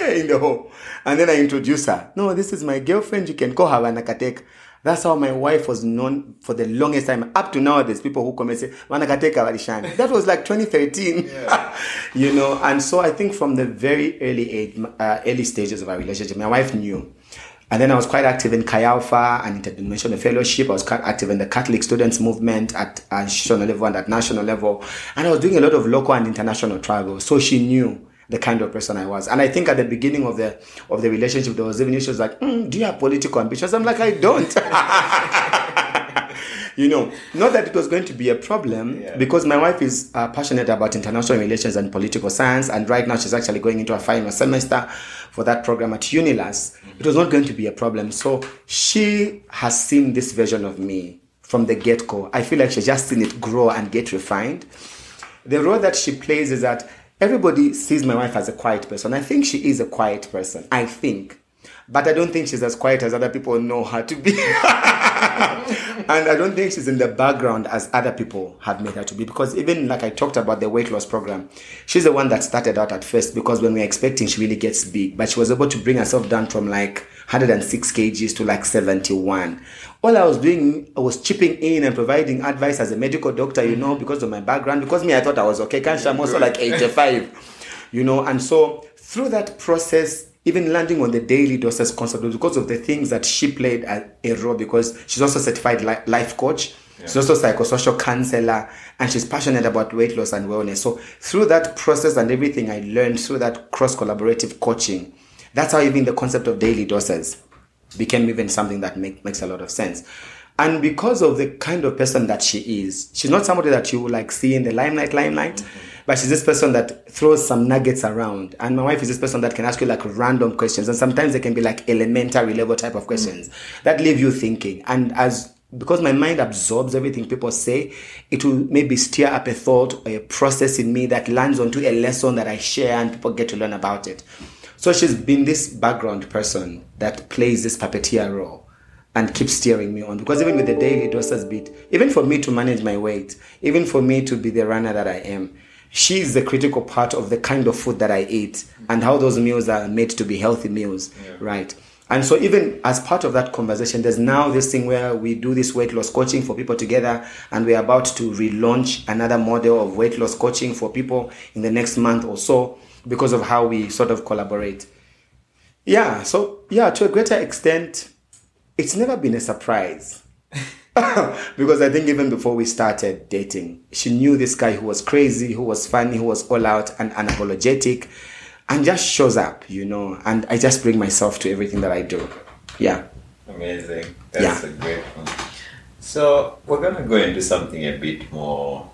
in the hall. And then I introduced her. No, this is my girlfriend. You can call her Wanakateka. That's how my wife was known for the longest time. Up to now, there's people who come and say, Wanakateka Warishani. That was like 2013. Yeah. You know, and so I think from the very early stages of our relationship, my wife knew. And then I was quite active in Chi Alpha and Interdenominational Fellowship. I was quite active in the Catholic Students Movement at institutional level and at national level. And I was doing a lot of local and international travel. So she knew the kind of person I was. And I think at the beginning of the relationship, there was even issues like, do you have political ambitions? I'm like, I don't. You know, not that it was going to be a problem, yeah. because my wife is passionate about international relations and political science. And right now she's actually going into her final semester for that program at Unilus. It was not going to be a problem. So she has seen this version of me from the get-go. I feel like she's just seen it grow and get refined. The role that she plays is that everybody sees my wife as a quiet person. I think she is a quiet person. I think. But I don't think she's as quiet as other people know her to be. And I don't think she's in the background as other people have made her to be. Because even like I talked about the weight loss program, she's the one that started out at first because when we were expecting, she really gets big. But she was able to bring herself down from like 106 kgs to like 71. All I was doing, I was chipping in and providing advice as a medical doctor, you know, because of my background. Because me, I thought I was okay. Can't I'm also like 85, you know. And so through that process, even landing on the Daily Doses concept because of the things that she played a role, because she's also certified life coach, yeah. She's also psychosocial counselor, and she's passionate about weight loss and wellness. So through that process and everything I learned through that cross-collaborative coaching, that's how even the concept of Daily Doses became even something that makes a lot of sense. And because of the kind of person that she is, she's not somebody that you will like see in the limelight, mm-hmm. but she's this person that throws some nuggets around. And my wife is this person that can ask you like random questions. And sometimes they can be like elementary level type of questions mm-hmm. that leave you thinking. And because my mind absorbs everything people say, it will maybe stir up a thought or a process in me that lands onto a lesson that I share and people get to learn about it. So she's been this background person that plays this puppeteer role and keep steering me on. Because even with the Daily Doses bit, even for me to manage my weight, even for me to be the runner that I am, she's the critical part of the kind of food that I eat and how those meals are made to be healthy meals, yeah. right? And so even as part of that conversation, there's now this thing where we do this weight loss coaching for people together, and we're about to relaunch another model of weight loss coaching for people in the next month or so because of how we sort of collaborate. Yeah, so yeah, to a greater extent, it's never been a surprise. Because I think even before we started dating, she knew this guy who was crazy, who was funny, who was all out and unapologetic, and just shows up, you know, and I just bring myself to everything that I do. Yeah. Amazing. That's a great one. So we're going to go into something a bit more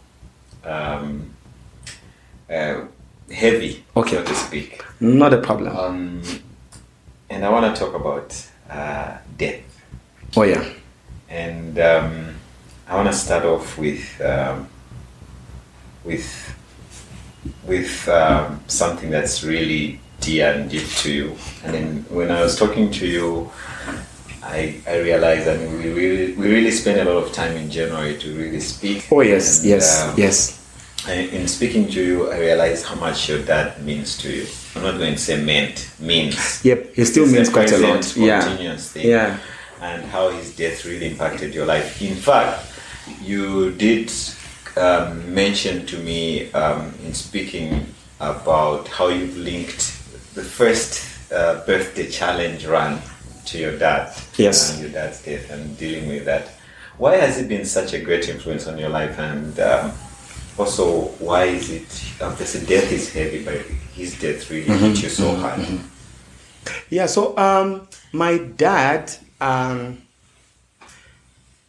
heavy, okay, so to speak. Not a problem. And I want to talk about death. Oh, yeah. And I want to start off with something that's really dear and deep to you. And then when I was talking to you, I realized that we really spent a lot of time in January to really speak. Oh yes, and, yes. In speaking to you, I realized how much your dad means to you. I'm not going to say means. Yep, he still means quite a lot. Continuous thing. Yeah. And how his death really impacted your life. In fact, you did mention to me in speaking about how you've linked the first birthday challenge run to your dad. Yes. And your dad's death and dealing with that. Why has it been such a great influence on your life? And also, why is it, obviously death is heavy, but his death really hit you so hard? Yeah, so my dad...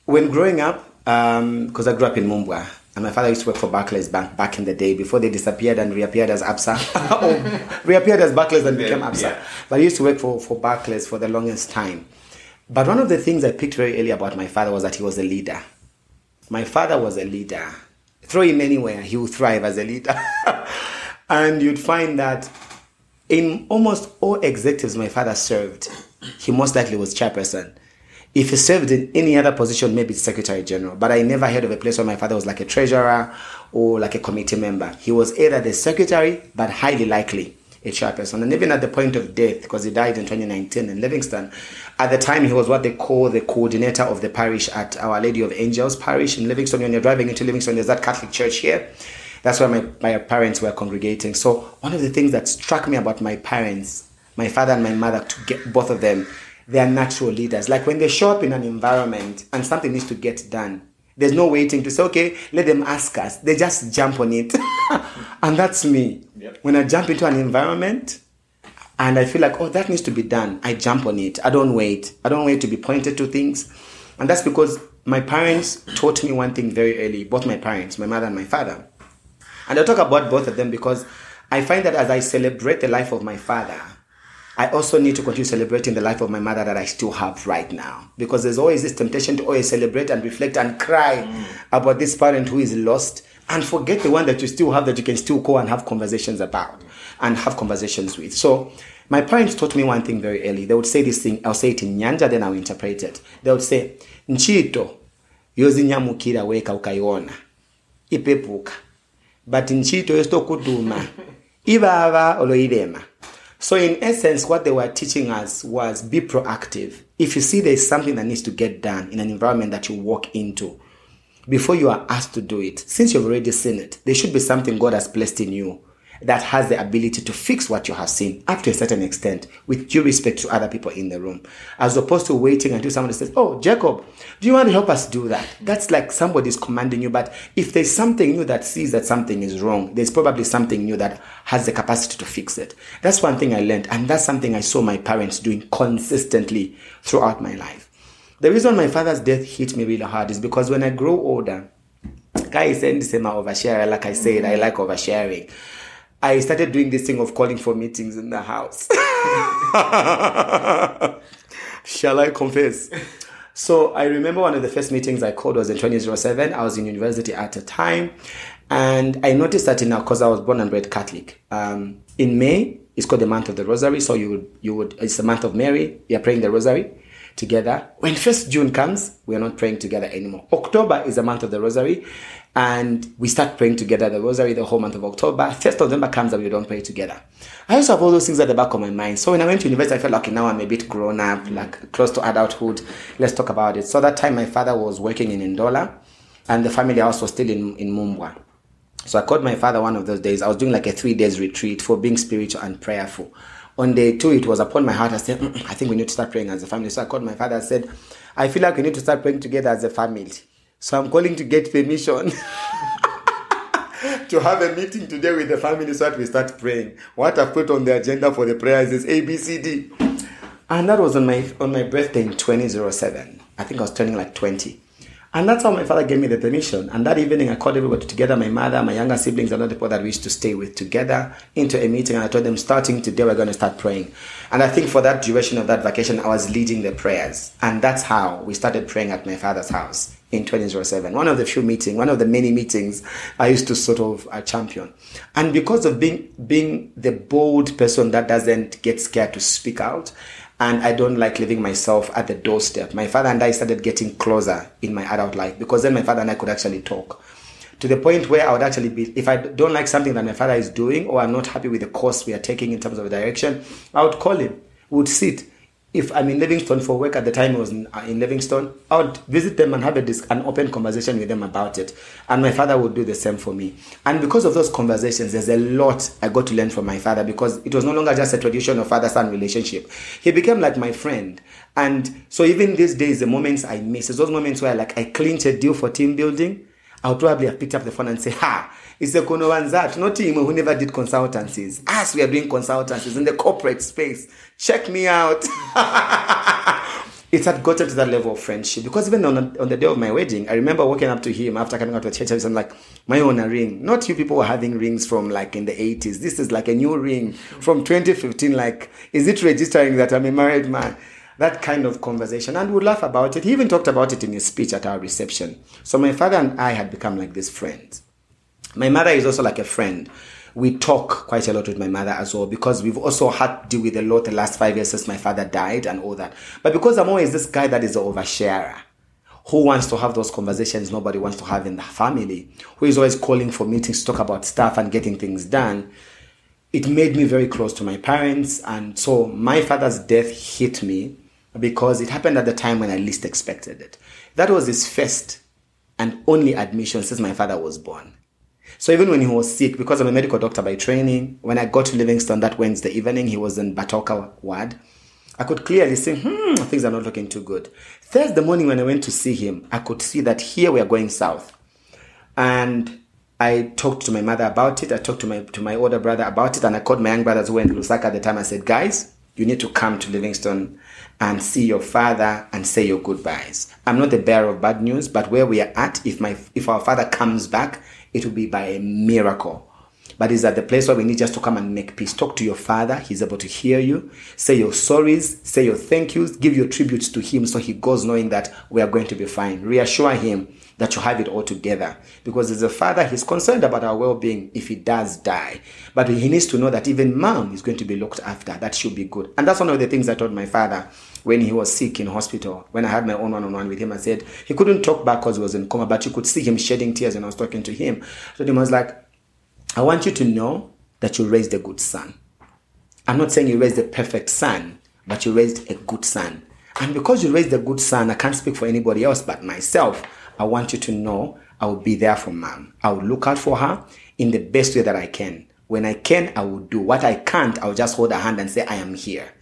when growing up, because I grew up in Mumbwa, and my father used to work for Barclays Bank back in the day before they disappeared and reappeared as Absa, or reappeared as Barclays and became Absa. Yeah. But I used to work for Barclays for the longest time. But one of the things I picked very early about my father was that he was a leader. My father was a leader. Throw him anywhere, he will thrive as a leader. And you'd find that in almost all executives my father served, he most likely was chairperson. If he served in any other position, maybe secretary general. But I never heard of a place where my father was like a treasurer or like a committee member. He was either the secretary, but highly likely a chairperson. And even at the point of death, because he died in 2019 in Livingstone, at the time he was what they call the coordinator of the parish at Our Lady of Angels Parish in Livingstone. When you're driving into Livingstone, there's that Catholic church here. That's where my parents were congregating. So one of the things that struck me about my parents, my father and my mother, to get both of them, they are natural leaders. Like when they show up in an environment and something needs to get done, there's no waiting to say, okay, let them ask us. They just jump on it. And that's me. Yep. When I jump into an environment and I feel like, oh, that needs to be done, I jump on it. I don't wait. I don't wait to be pointed to things. And that's because my parents taught me one thing very early, both my parents, my mother and my father. And I'll talk about both of them because I find that as I celebrate the life of my father, I also need to continue celebrating the life of my mother that I still have right now. Because there's always this temptation to always celebrate and reflect and cry about this parent who is lost and forget the one that you still have that you can still go and have conversations about and have conversations with. So my parents taught me one thing very early. They would say this thing, I'll say it in Nyanja, then I'll interpret it. They would say, Nchito, yozinyamukira weka ukaiona, ipepuka, but Nchito yostokuduma, ibava oloidema. So in essence, what they were teaching us was be proactive. If you see there's something that needs to get done in an environment that you walk into, before you are asked to do it, since you've already seen it, there should be something God has placed in you that has the ability to fix what you have seen up to a certain extent with due respect to other people in the room, as opposed to waiting until somebody says, oh, Jacob, do you want to help us do that? That's like somebody's commanding you. But if there's something new that sees that something is wrong, there's probably something new that has the capacity to fix it. That's one thing I learned. And that's something I saw my parents doing consistently throughout my life. The reason my father's death hit me really hard is because when I grow older, I said, like I said, I like oversharing. I started doing this thing of calling for meetings in the house. Shall I confess? So I remember one of the first meetings I called was in 2007. I was in university at the time. And I noticed that because I was born and bred Catholic. In May, it's called the month of the Rosary. So it's the month of Mary. You're praying the Rosary. together. When 1st June comes, we are not praying together anymore. October is the month of the Rosary, and we start praying together the Rosary the whole month of October. 1st November comes and we don't pray together. I also have all those things at the back of my mind. So when I went to university, I felt like, okay, now I'm a bit grown up, like close to adulthood. Let's talk about it. So that time, my father was working in Ndola, and the family house was still in Mumbwa. So I called my father one of those days. I was doing like a 3 days retreat for being spiritual and prayerful. On day 2, it was upon my heart. I said, I think we need to start praying as a family. So I called my father. I said, I feel like we need to start praying together as a family. So I'm calling to get permission to have a meeting today with the family so that we start praying. What I've put on the agenda for the prayers is A, B, C, D. And that was on my birthday in 2007. I think I was turning like 20. And that's how my father gave me the permission. And that evening, I called everybody together, my mother, my younger siblings, and other people that we used to stay with together into a meeting. And I told them, starting today, we're going to start praying. And I think for that duration of that vacation, I was leading the prayers. And that's how we started praying at my father's house in 2007. One of the many meetings I used to sort of champion. And because of being the bold person that doesn't get scared to speak out, and I don't like leaving myself at the doorstep, my father and I started getting closer in my adult life, because then my father and I could actually talk to the point where I would actually be, if I don't like something that my father is doing, or I'm not happy with the course we are taking in terms of a direction, I would call him, would sit. If I'm in Livingstone for work, at the time I was in Livingstone, I would visit them and have an open conversation with them about it. And my father would do the same for me. And because of those conversations, there's a lot I got to learn from my father, because it was no longer just a traditional father-son relationship. He became like my friend. And so even these days, the moments I miss, it's those moments where I clinch a deal for team building, I would probably have picked up the phone and say, it's the Kono Wanzat, not him who never did consultancies. As we are doing consultancies in the corporate space, check me out. It had gotten to that level of friendship, because even on the day of my wedding, I remember walking up to him after coming out of the church, and I'm like, my own a ring. Not you people were having rings from like in the 80s. This is like a new ring from 2015. Like, is it registering that I'm a married man? That kind of conversation. And we laugh about it. He even talked about it in his speech at our reception. So my father and I had become like these friends. My mother is also like a friend. We talk quite a lot with my mother as well, because we've also had to deal with a lot the last 5 years since my father died and all that. But because I'm always this guy that is an oversharer, who wants to have those conversations nobody wants to have in the family, who is always calling for meetings to talk about stuff and getting things done, it made me very close to my parents. And so my father's death hit me, because it happened at the time when I least expected it. That was his first and only admission since my father was born. So even when he was sick, because I'm a medical doctor by training, when I got to Livingstone that Wednesday evening, he was in Batoka ward. I could clearly see, things are not looking too good. Thursday morning when I went to see him, I could see that here we are going south. And I talked to my mother about it. I talked to my older brother about it. And I called my young brothers who were in Lusaka at the time. I said, guys, you need to come to Livingstone and see your father and say your goodbyes. I'm not the bearer of bad news, but where we are at, if our father comes back, it will be by a miracle. But it's at the place where we need just to come and make peace. Talk to your father. He's able to hear you. Say your sorries. Say your thank yous. Give your tributes to him so he goes knowing that we are going to be fine. Reassure him that you have it all together. Because as a father, he's concerned about our well-being if he does die. But he needs to know that even mom is going to be looked after. That should be good. And that's one of the things I told my father when he was sick in hospital, when I had my own one-on-one with him. I said, he couldn't talk back because he was in coma, but you could see him shedding tears when I was talking to him. So he was like, I want you to know that you raised a good son. I'm not saying you raised a perfect son, but you raised a good son. And because you raised a good son, I can't speak for anybody else but myself. I want you to know I will be there for mom. I will look out for her in the best way that I can. When I can, I will do. What I can't, I will just hold her hand and say, I am here.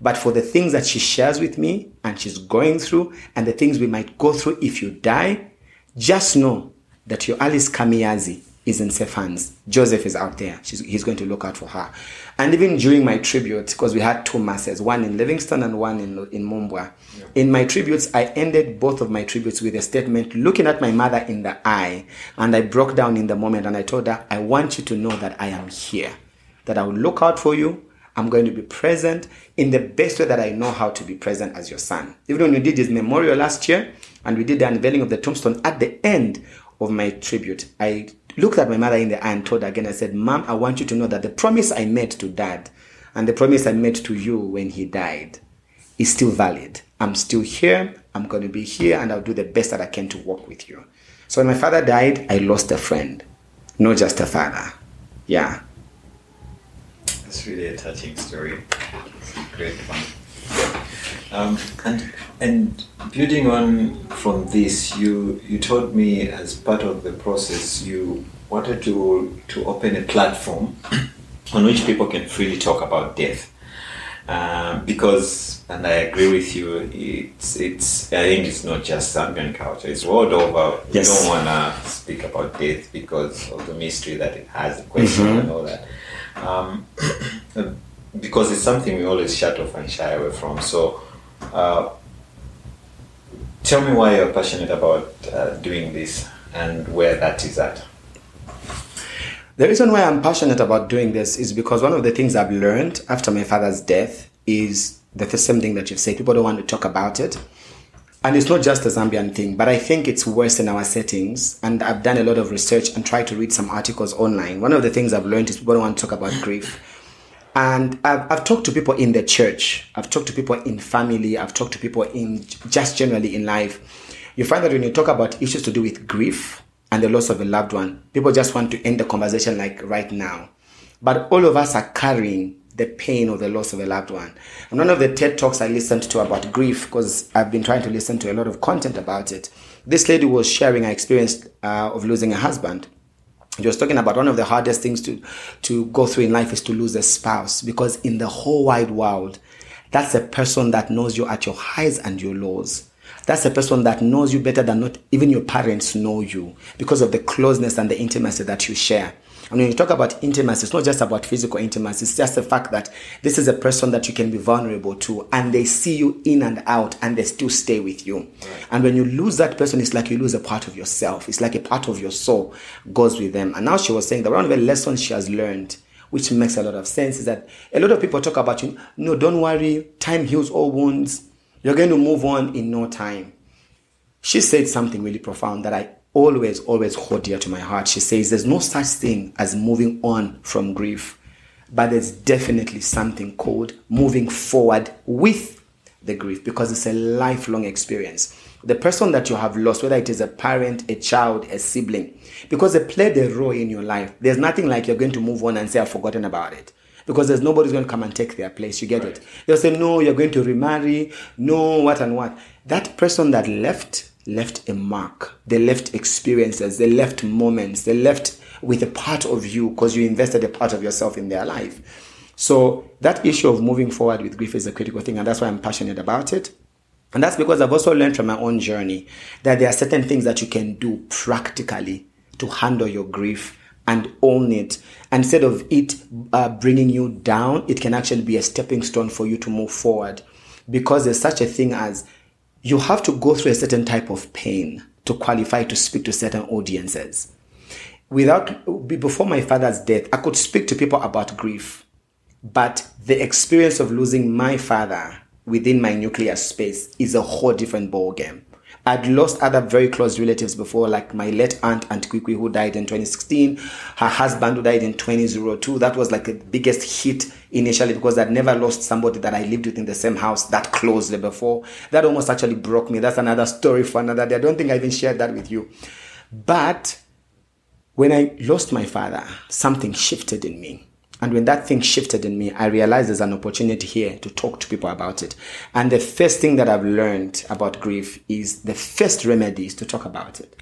But for the things that she shares with me and she's going through and the things we might go through if you die, just know that your Alice Kamiyazi is in safe hands. Joseph is out there. He's going to look out for her. And even during my tribute, because we had two masses, one in Livingstone and one in Mumbwa. Yeah. In my tributes, I ended both of my tributes with a statement, looking at my mother in the eye, and I broke down in the moment and I told her, I want you to know that I am here, that I will look out for you. I'm going to be present in the best way that I know how to be present as your son. Even when we did his memorial last year and we did the unveiling of the tombstone, at the end of my tribute, I looked at my mother in the eye and told her again, I said, Mom, I want you to know that the promise I made to Dad and the promise I made to you when he died, is still valid. I'm still here. I'm going to be here, and I'll do the best that I can to work with you. So when my father died, I lost a friend, not just a father. Yeah. That's really a touching story. Great one. And building on from this, you told me as part of the process you wanted to open a platform on which people can freely talk about death. Because, and I agree with you, it's I think it's not just Zambian culture, it's world over. Yes. We don't want to speak about death because of the mystery that it has, the question and all that. Because it's something we always shut off and shy away from. So tell me why you're passionate about doing this and where that is at. The reason why I'm passionate about doing this is because one of the things I've learned after my father's death is the same thing that you've said. People don't want to talk about it. And it's not just a Zambian thing, but I think it's worse in our settings. And I've done a lot of research and tried to read some articles online. One of the things I've learned is people don't want to talk about grief. And I've talked to people in the church. I've talked to people in family. I've talked to people in just generally in life. You find that when you talk about issues to do with grief, and the loss of a loved one, people just want to end the conversation like right now. But all of us are carrying the pain of the loss of a loved one. And one of the TED Talks I listened to about grief, because I've been trying to listen to a lot of content about it, this lady was sharing her experience of losing a husband. She was talking about one of the hardest things to go through in life is to lose a spouse, because in the whole wide world, that's a person that knows you at your highs and your lows. That's a person that knows you better than not even your parents know you, because of the closeness and the intimacy that you share. And when you talk about intimacy, it's not just about physical intimacy. It's just the fact that this is a person that you can be vulnerable to, and they see you in and out, and they still stay with you. Right. And when you lose that person, it's like you lose a part of yourself. It's like a part of your soul goes with them. And now she was saying that one of the lessons she has learned, which makes a lot of sense, is that a lot of people talk about, you know, don't worry, time heals all wounds. You're going to move on in no time. She said something really profound that I always, always hold dear to my heart. She says, there's no such thing as moving on from grief, but there's definitely something called moving forward with the grief, because it's a lifelong experience. The person that you have lost, whether it is a parent, a child, a sibling, because they played a role in your life, there's nothing like you're going to move on and say, I've forgotten about it. Because there's nobody's going to come and take their place. You get right. It. They'll say, no, you're going to remarry. No, what and what. That person that left a mark. They left experiences. They left moments. They left with a part of you, because you invested a part of yourself in their life. So that issue of moving forward with grief is a critical thing. And that's why I'm passionate about it. And that's because I've also learned from my own journey that there are certain things that you can do practically to handle your grief and own it. Instead of it bringing you down, it can actually be a stepping stone for you to move forward. Because there's such a thing as, you have to go through a certain type of pain to qualify to speak to certain audiences. Before my father's death, I could speak to people about grief. But the experience of losing my father within my nuclear space is a whole different ballgame. I'd lost other very close relatives before, like my late aunt, Aunt Kwikwi, who died in 2016, her husband who died in 2002. That was like the biggest hit initially, because I'd never lost somebody that I lived with in the same house that closely before. That almost actually broke me. That's another story for another day. I don't think I even shared that with you. But when I lost my father, something shifted in me. And when that thing shifted in me, I realized there's an opportunity here to talk to people about it. And the first thing that I've learned about grief is the first remedy is to talk about it.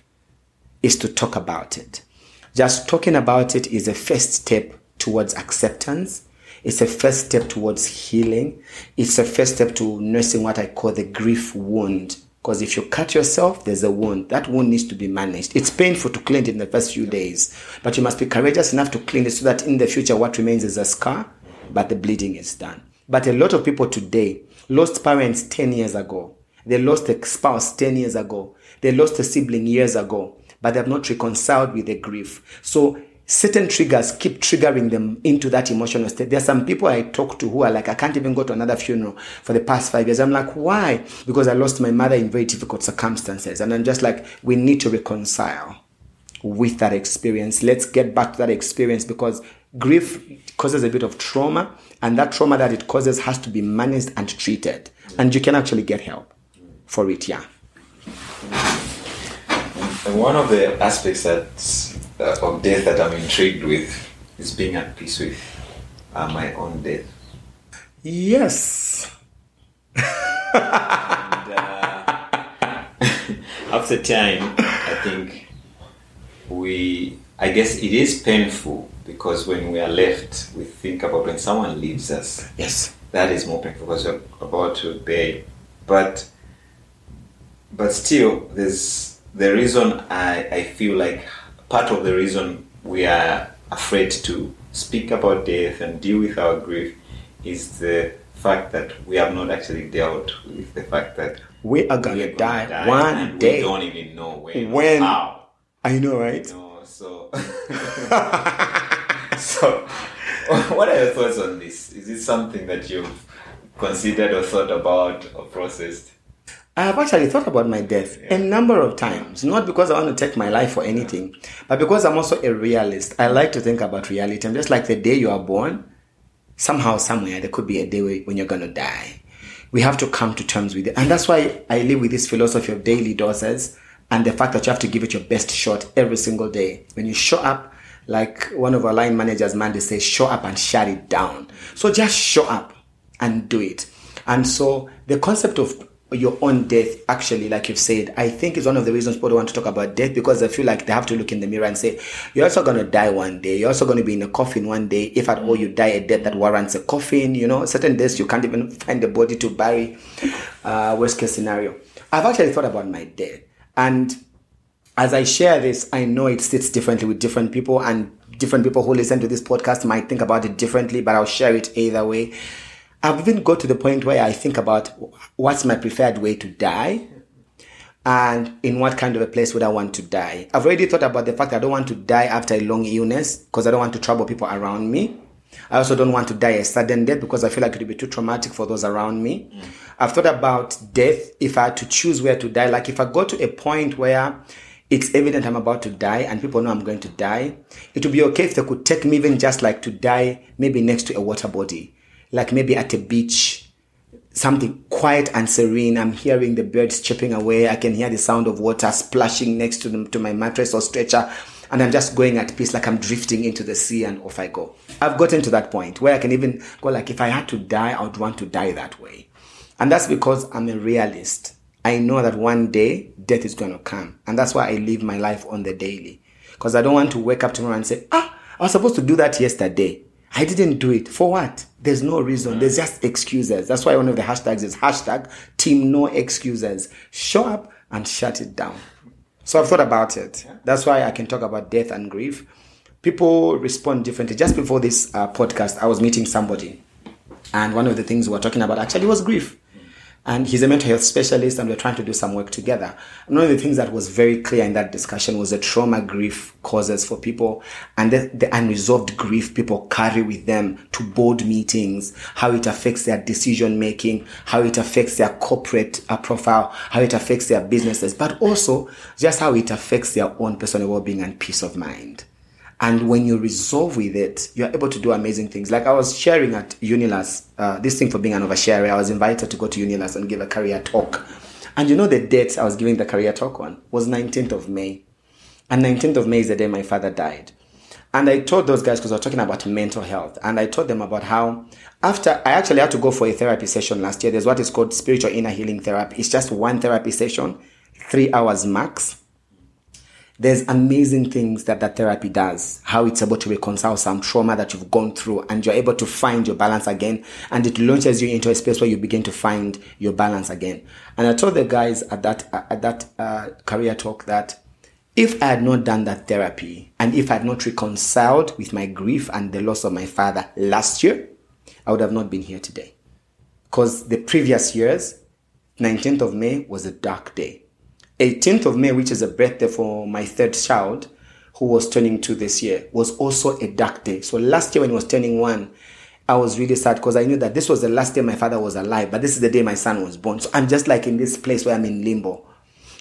Just talking about it is a first step towards acceptance. It's a first step towards healing. It's a first step to nursing what I call the grief wound. Because if you cut yourself, there's a wound. That wound needs to be managed. It's painful to clean it in the first few days. But you must be courageous enough to clean it so that in the future what remains is a scar, but the bleeding is done. But a lot of people today lost parents 10 years ago. They lost a spouse 10 years ago. They lost a sibling years ago. But they have not reconciled with the grief. So certain triggers keep triggering them into that emotional state. There are some people I talk to who are like, I can't even go to another funeral for the past 5 years. I'm like, why? Because I lost my mother in very difficult circumstances. And I'm just like, we need to reconcile with that experience. Let's get back to that experience, because Grief causes a bit of trauma, and that trauma that it causes has to be managed and treated. And you can actually get help for it, yeah. And one of the aspects of death that I'm intrigued with is being at peace with my own death. Yes. After time, I think I guess it is painful, because when we are left, we think about when someone leaves us. Yes. That is more painful because we're about to die. But still, there's the reason I feel like part of the reason we are afraid to speak about death and deal with our grief is the fact that we have not actually dealt with the fact that we are going to die one day. We don't even know when or how. I know, right? So, what are your thoughts on this? Is it something that you've considered or thought about or processed? I have actually thought about my death a number of times, not because I want to take my life or anything, but because I'm also a realist. I like to think about reality. I'm just like the day you are born, somehow, somewhere, there could be a day when you're going to die. We have to come to terms with it. And that's why I live with this philosophy of daily doses and the fact that you have to give it your best shot every single day. When you show up, like one of our line managers, Mandy, says, show up and shut it down. So just show up and do it. And so the concept of your own death, actually, like you've said, I think is one of the reasons people want to talk about death, because they feel like they have to look in the mirror and say, you're also going to die one day. You're also going to be in a coffin one day. If at all you die a death that warrants a coffin, you know, certain deaths you can't even find a body to bury. Worst case scenario. I've actually thought about my death. And as I share this, I know it sits differently with different people, and different people who listen to this podcast might think about it differently, but I'll share it either way. I've even got to the point where I think about what's my preferred way to die and in what kind of a place would I want to die. I've already thought about the fact that I don't want to die after a long illness because I don't want to trouble people around me. I also don't want to die a sudden death because I feel like it would be too traumatic for those around me. Mm. I've thought about death if I had to choose where to die. Like if I got to a point where it's evident I'm about to die and people know I'm going to die, it would be okay if they could take me even just like to die maybe next to a water body. Like maybe at a beach, something quiet and serene. I'm hearing the birds chirping away. I can hear the sound of water splashing next to my mattress or stretcher. And I'm just going at peace, like I'm drifting into the sea and off I go. I've gotten to that point where I can even go like, if I had to die, I would want to die that way. And that's because I'm a realist. I know that one day death is going to come. And that's why I live my life on the daily. Because I don't want to wake up tomorrow and say, I was supposed to do that yesterday. I didn't do it. For what? There's no reason. There's just excuses. That's why one of the hashtags is #TeamNoExcuses. Show up and shut it down. So I've thought about it. That's why I can talk about death and grief. People respond differently. Just before this podcast, I was meeting somebody. And one of the things we were talking about actually was grief. And he's a mental health specialist and we're trying to do some work together. And one of the things that was very clear in that discussion was the trauma grief causes for people and the unresolved grief people carry with them to board meetings, how it affects their decision making, how it affects their corporate profile, how it affects their businesses, but also just how it affects their own personal well-being and peace of mind. And when you resolve with it, you're able to do amazing things. Like I was sharing at Unilus, this thing for being an oversharer. I was invited to go to Unilus and give a career talk. And you know the date I was giving the career talk on was 19th of May. And 19th of May is the day my father died. And I told those guys, because I was talking about mental health, and I told them about how after I actually had to go for a therapy session last year. There's what is called spiritual inner healing therapy. It's just one therapy session, 3 hours max. There's amazing things that therapy does, how it's able to reconcile some trauma that you've gone through and you're able to find your balance again. And it launches you into a space where you begin to find your balance again. And I told the guys at that career talk that if I had not done that therapy and if I had not reconciled with my grief and the loss of my father last year, I would have not been here today. Because the previous years, 19th of May was a dark day. 18th of May, which is a birthday for my third child, who was turning 2 this year, was also a dark day. So last year when he was turning 1, I was really sad because I knew that this was the last day my father was alive, but this is the day my son was born. So I'm just like in this place where I'm in limbo.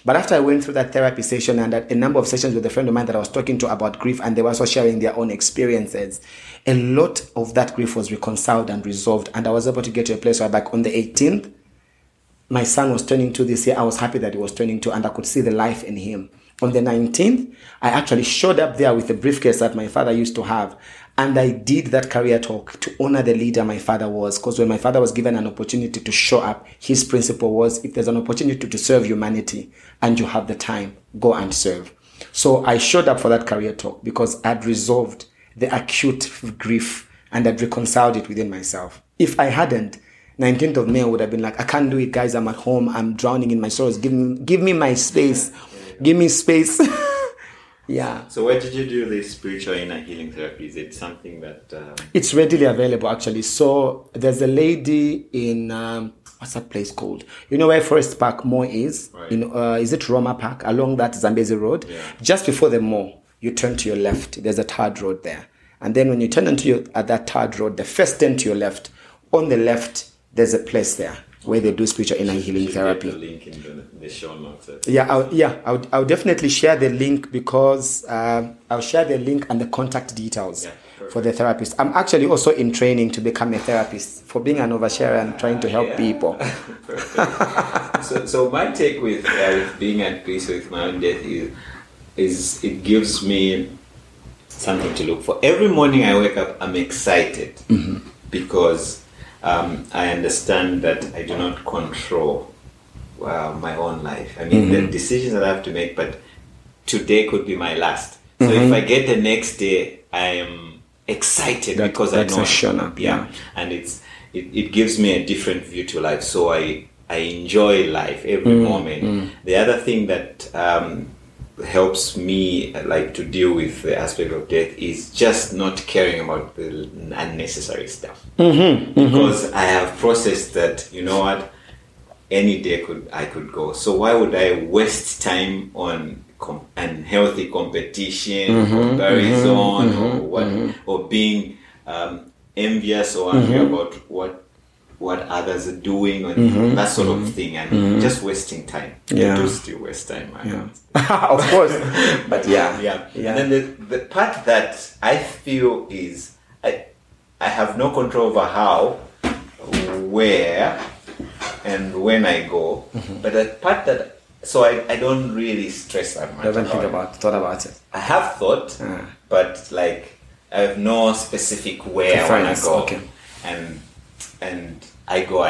But after I went through that therapy session and a number of sessions with a friend of mine that I was talking to about grief, and they were also sharing their own experiences, a lot of that grief was reconciled and resolved. And I was able to get to a place where back on the 18th, my son was turning 2 this year. I was happy that he was turning 2 and I could see the life in him. On the 19th, I actually showed up there with a briefcase that my father used to have. And I did that career talk to honor the leader my father was. Because when my father was given an opportunity to show up, his principle was, if there's an opportunity to serve humanity and you have the time, go and serve. So I showed up for that career talk because I'd resolved the acute grief and I'd reconciled it within myself. If I hadn't, 19th of May would have been like, I can't do it, guys. I'm at home. I'm drowning in my sorrows. Give me my space. Give me space. Yeah. So where did you do this spiritual inner healing therapy? Is it something that... It's readily available, actually. So there's a lady in... what's that place called? You know where Forest Park Mall is? Right. Is it Roma Park? Along that Zambezi Road. Yeah. Just before the mall, you turn to your left. There's a tarred road there. And then when you turn at that tarred road, the first turn to your left, on the left, there's a place there where they do spiritual inner healing therapy. The link in the show notes. I'll definitely share the link because I'll share the link and the contact details for the therapist. I'm actually also in training to become a therapist for being an oversharer and trying to help people. Perfect. So my take with being at peace with my own death is it gives me something to look for. Every morning I wake up, I'm excited because... I understand that I do not control my own life. I mean, the decisions that I have to make, but today could be my last. So if I get the next day, I am excited because I know. And it gives me a different view to life. So I enjoy life every moment. The other thing that helps me like to deal with the aspect of death is just not caring about the unnecessary stuff because I have processed that. You know what? Any day I could go. So why would I waste time on unhealthy competition, comparison, or being envious or angry about what others are doing and that sort of thing, and just wasting time. Yeah. You do still waste time, of course. But And then the part that I feel is I have no control over how, where, and when I go. But the part that I don't really stress that much. I haven't thought about it. I have thought, but like I have no specific where I want to go, and I go.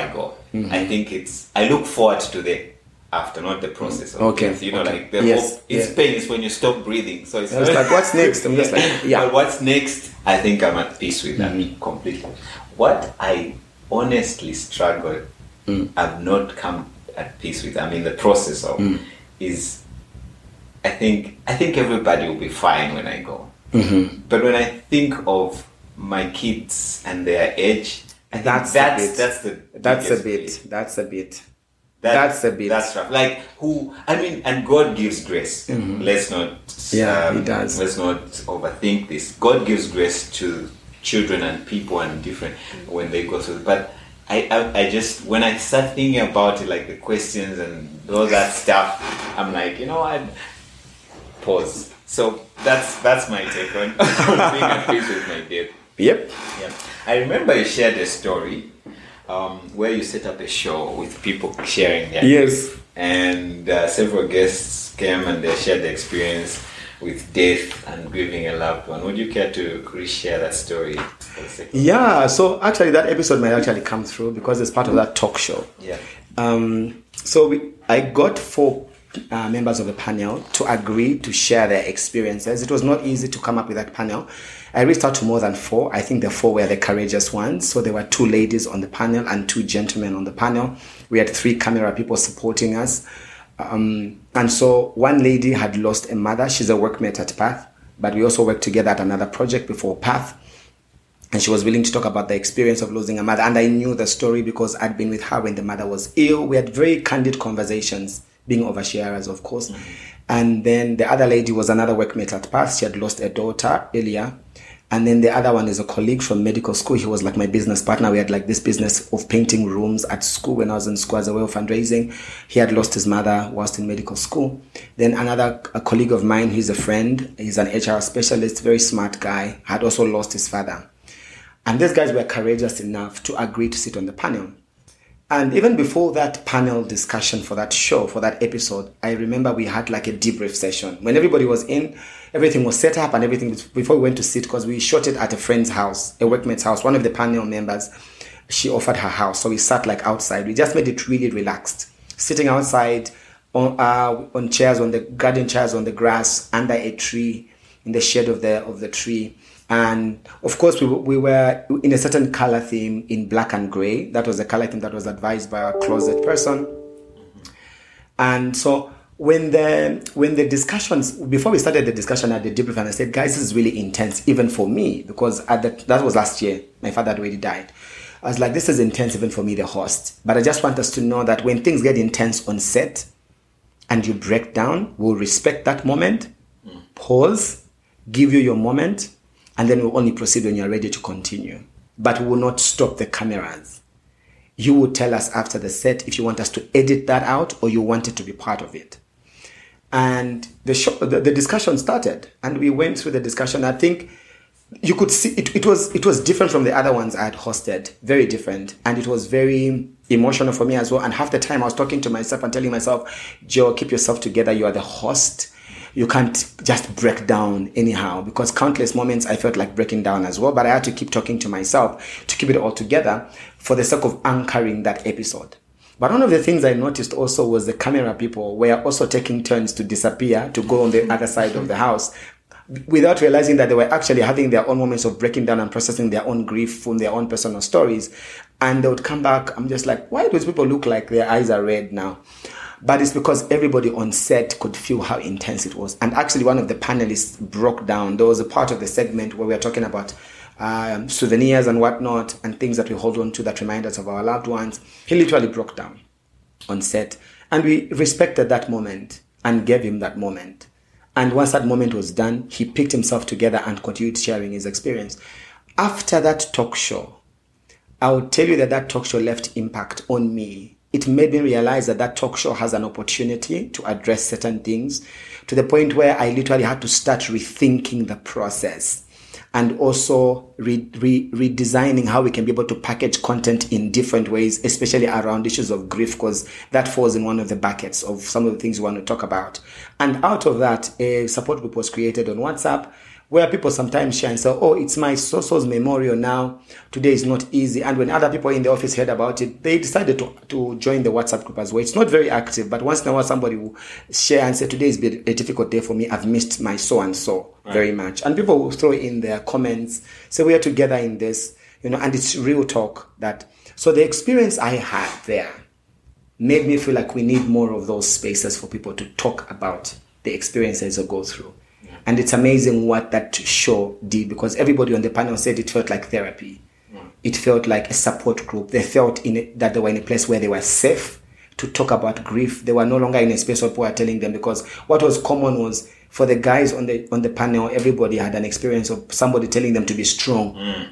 I think I look forward to the after, not the process of things. You know, like the hope, it's pain is when you stop breathing. So it's like, what's next? I'm just like, But what's next? I think I'm at peace with that completely. What I honestly struggle, I've not come at peace with. I mean, the process of is, I think everybody will be fine when I go. But when I think of my kids and their age. That's a bit. That's rough. Like and God gives grace. Let's not. He does. Let's not overthink this. God gives grace to children and people and different when they go through. But I just when I start thinking about it, like the questions and all that stuff, I'm like, you know what? Pause. So that's my take on being at peace with my death. Yep. I remember you shared a story where you set up a show with people sharing their life. And several guests came and they shared the experience with death and grieving a loved one. Would you care to reshare that story? So actually that episode might actually come through because it's part of that talk show. I got 4 members of the panel to agree to share their experiences. It was not easy to come up with that panel. I reached out to more than 4. I think the 4 were the courageous ones. So there were 2 ladies on the panel and 2 gentlemen on the panel. We had 3 camera people supporting us. And so one lady had lost a mother. She's a workmate at PATH, but we also worked together at another project before PATH. And she was willing to talk about the experience of losing a mother. And I knew the story because I'd been with her when the mother was ill. We had very candid conversations, being oversharers, of course. And then the other lady was another workmate at PATH. She had lost a daughter earlier. And then the other one is a colleague from medical school. He was like my business partner. We had like this business of painting rooms at school when I was in school as a way of fundraising. He had lost his mother whilst in medical school. Then another colleague of mine, he's a friend. He's an HR specialist, very smart guy, had also lost his father. And these guys were courageous enough to agree to sit on the panel. And even before that panel discussion for that show, for that episode, I remember we had like a debrief session. When everybody was in, everything was set up and everything before we went to sit, because we shot it at a friend's house, a workmate's house. One of the panel members, she offered her house. So we sat like outside. We just made it really relaxed. Sitting outside on chairs, on the garden chairs, on the grass, under a tree, in the shade of the tree. And of course, we were in a certain color theme in black and gray. That was the color theme that was advised by our closet person. And so when the discussions, before we started the discussion at the debrief, and I said, guys, this is really intense, even for me, because that was last year. My father had already died. I was like, this is intense even for me, the host. But I just want us to know that when things get intense on set and you break down, we'll respect that moment, pause, give you your moment, and then we'll only proceed when you're ready to continue. But we will not stop the cameras. You will tell us after the set if you want us to edit that out or you want it to be part of it. And the discussion started, and we went through the discussion. I think you could see it was different from the other ones I had hosted, very different. And it was very emotional for me as well. And half the time I was talking to myself and telling myself, Joe, keep yourself together. You are the host. You can't just break down anyhow, because countless moments I felt like breaking down as well, but I had to keep talking to myself to keep it all together for the sake of anchoring that episode. But one of the things I noticed also was the camera people were also taking turns to disappear, to go on the other side of the house, without realizing that they were actually having their own moments of breaking down and processing their own grief from their own personal stories. And they would come back. I'm just like, why do those people look like their eyes are red now? But it's because everybody on set could feel how intense it was. And actually, one of the panelists broke down. There was a part of the segment where we were talking about souvenirs and whatnot, and things that we hold on to that remind us of our loved ones. He literally broke down on set. And we respected that moment and gave him that moment. And once that moment was done, he picked himself together and continued sharing his experience. After that talk show, I will tell you that talk show left impact on me. It made me realize that talk show has an opportunity to address certain things, to the point where I literally had to start rethinking the process and also redesigning how we can be able to package content in different ways, especially around issues of grief, because that falls in one of the buckets of some of the things we want to talk about. And out of that, a support group was created on WhatsApp, where people sometimes share and say, oh, it's my so-so's memorial now. Today is not easy. And when other people in the office heard about it, they decided to join the WhatsApp group as well. It's not very active, but once in a while somebody will share and say, today has been a difficult day for me. I've missed my so-and-so very much. And people will throw in their comments, say, we are together in this, and it's real talk. So the experience I had there made me feel like we need more of those spaces for people to talk about the experiences they go through. And it's amazing what that show did, because everybody on the panel said it felt like therapy. Yeah. It felt like a support group. They felt that they were in a place where they were safe to talk about grief. They were no longer in a space where people were telling them, because what was common was for the guys on the panel, everybody had an experience of somebody telling them to be strong.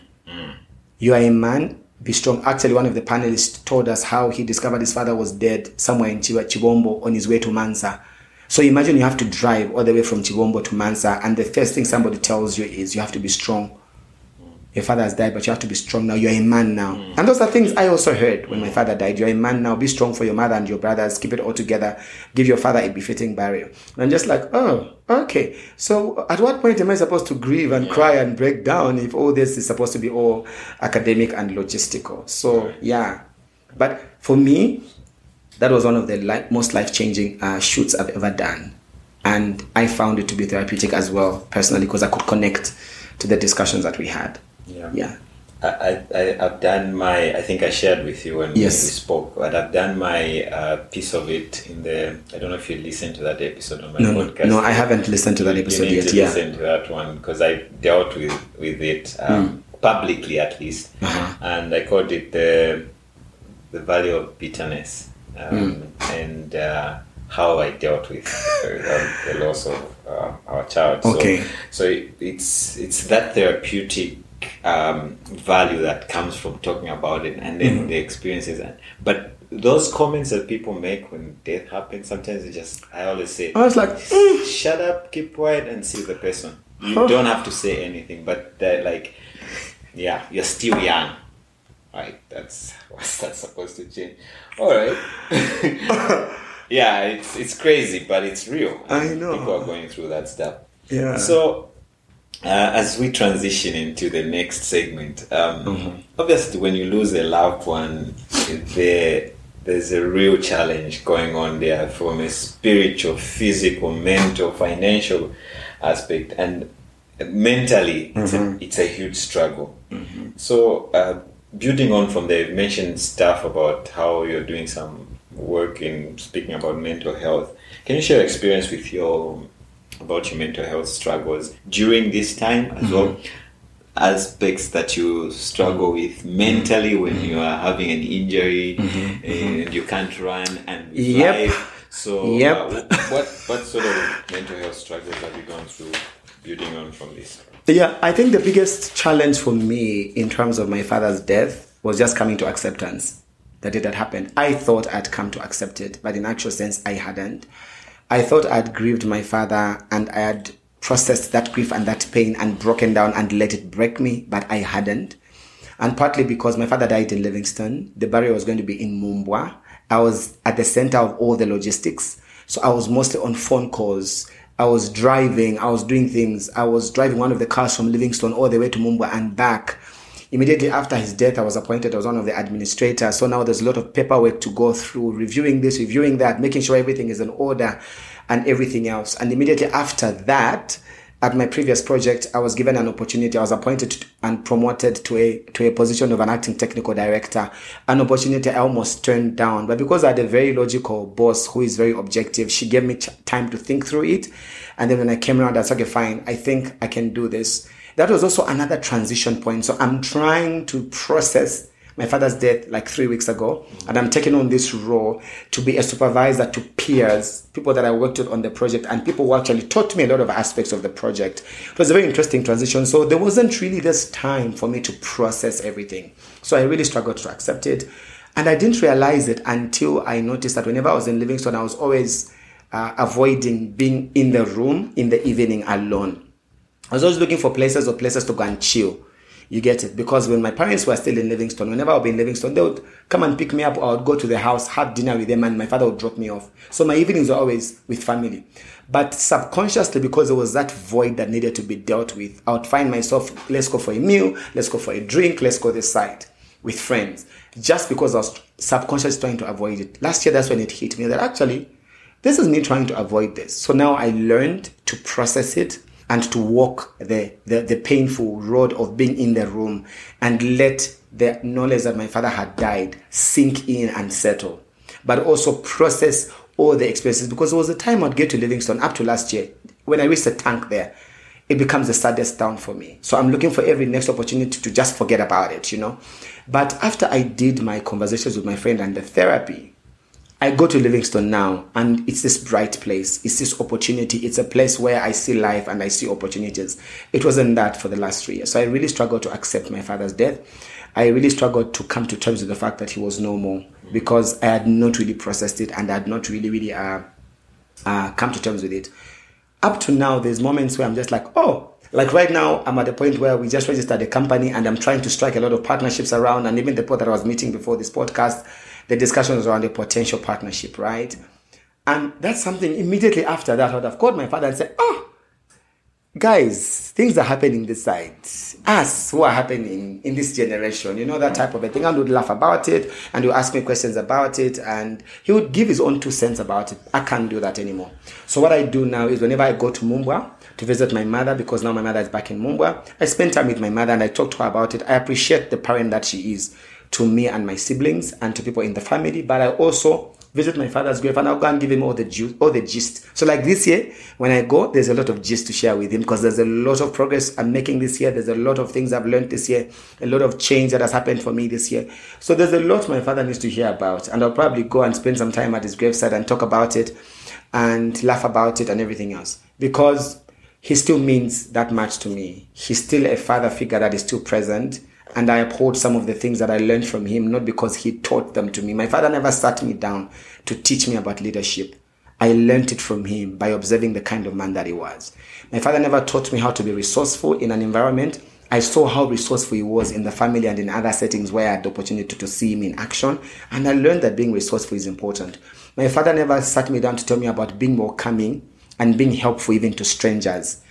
You are a man, be strong. Actually, one of the panelists told us how he discovered his father was dead somewhere in Chibombo on his way to Mansa. So imagine you have to drive all the way from Chibombo to Mansa, and the first thing somebody tells you is you have to be strong. Your father has died, but you have to be strong now. You're a man now. And those are things I also heard when my father died. You're a man now. Be strong for your mother and your brothers. Keep it all together. Give your father a befitting burial. And I'm just like, oh, okay. So at what point am I supposed to grieve and cry and break down if all this is supposed to be all academic and logistical? So, yeah. But for me, that was one of the most life-changing shoots I've ever done. And I found it to be therapeutic as well, personally, because I could connect to the discussions that we had. Yeah. I've done I think I shared with you when we spoke, but I've done my piece of it I don't know if you listened to that episode on my podcast. No, I haven't listened to that episode yet. You need to listen to that one, because I dealt with it publicly, at least. And I called it the value of bitterness. And how I dealt with the loss of our child. Okay. So it's that therapeutic value that comes from talking about it, and then the experiences. But those comments that people make when death happens, sometimes it's just, I always say, I was like, shut up, keep quiet, and see the person. You don't have to say anything, but they're like, yeah, you're still young. Right, that's what's that supposed to change? All right. Yeah, it's crazy, but it's real. I know. People are going through that stuff. Yeah. So, as we transition into the next segment, obviously when you lose a loved one, there's a real challenge going on there from a spiritual, physical, mental, financial aspect. And mentally, it's a huge struggle. Mm-hmm. So, building on from there, you mentioned stuff about how you're doing some work in speaking about mental health. Can you share experience with about your mental health struggles during this time as well? Aspects that you struggle with mentally when you are having an injury and you can't run and life. So what sort of mental health struggles have you gone through building on from this? Yeah, I think the biggest challenge for me in terms of my father's death was just coming to acceptance that it had happened. I thought I'd come to accept it, but in actual sense, I hadn't. I thought I'd grieved my father and I had processed that grief and that pain and broken down and let it break me, but I hadn't. And partly because my father died in Livingstone, the burial was going to be in Mumbwa. I was at the center of all the logistics, so I was mostly on phone calls. I was driving, I was doing things. I was driving one of the cars from Livingstone all the way to Mumbwa and back. Immediately after his death, I was appointed as one of the administrators. So now there's a lot of paperwork to go through, reviewing this, reviewing that, making sure everything is in order and everything else. And immediately after that, at my previous project, I was given an opportunity. I was appointed and promoted to a position of an acting technical director, an opportunity I almost turned down. But because I had a very logical boss who is very objective, she gave me time to think through it. And then when I came around, I said, okay, fine, I think I can do this. That was also another transition point. So I'm trying to process my father's death like 3 weeks ago, and I'm taking on this role to be a supervisor to peers, people that I worked with on the project, and people who actually taught me a lot of aspects of the project. It was a very interesting transition. So there wasn't really this time for me to process everything. So I really struggled to accept it. And I didn't realize it until I noticed that whenever I was in Livingstone, I was always avoiding being in the room in the evening alone. I was always looking for places to go and chill. You get it? Because when my parents were still in Livingstone, whenever I would be in Livingstone, they would come and pick me up, or I would go to the house, have dinner with them, and my father would drop me off. So my evenings were always with family. But subconsciously, because there was that void that needed to be dealt with, I would find myself, let's go for a meal, let's go for a drink, let's go this side with friends. Just because I was subconsciously trying to avoid it. Last year, that's when it hit me that actually, this is me trying to avoid this. So now I learned to process it and to walk the painful road of being in the room and let the knowledge that my father had died sink in and settle, but also process all the experiences. Because there was a time I'd get to Livingstone up to last year. When I reached the tank there, it becomes the saddest town for me. So I'm looking for every next opportunity to just forget about it, you know. But after I did my conversations with my friend and the therapy, I go to Livingstone now, and it's this bright place. It's this opportunity. It's a place where I see life and I see opportunities. It wasn't that for the last 3 years. So I really struggled to accept my father's death. I really struggled to come to terms with the fact that he was no more, because I had not really processed it and I had not really come to terms with it. Up to now, there's moments where I'm just like, oh, like right now, I'm at the point where we just registered a company and I'm trying to strike a lot of partnerships around, and even the people that I was meeting before this podcast, the discussion was around a potential partnership, right? And that's something immediately after that, I would have called my father and said, oh, guys, things are happening this side. Us, who are happening in this generation, you know, that type of a thing. And he would laugh about it and he would ask me questions about it and he would give his own 2 cents about it. I can't do that anymore. So what I do now is whenever I go to Mumbwa to visit my mother, because now my mother is back in Mumbwa, I spend time with my mother and I talk to her about it. I appreciate the parent that she is to me and my siblings and to people in the family, but I also visit my father's grave and I'll go and give him all the gist. So like this year, when I go, there's a lot of gist to share with him because there's a lot of progress I'm making this year. There's a lot of things I've learned this year, a lot of change that has happened for me this year. So there's a lot my father needs to hear about, and I'll probably go and spend some time at his graveside and talk about it and laugh about it and everything else. because he still means that much to me. He's still a father figure that is still present. And I uphold some of the things that I learned from him, not because he taught them to me. My father never sat me down to teach me about leadership. I learned it from him by observing the kind of man that he was. My father never taught me how to be resourceful in an environment. I saw how resourceful he was in the family and in other settings where I had the opportunity to see him in action. And I learned that being resourceful is important. My father never sat me down to tell me about being welcoming and being helpful even to strangers.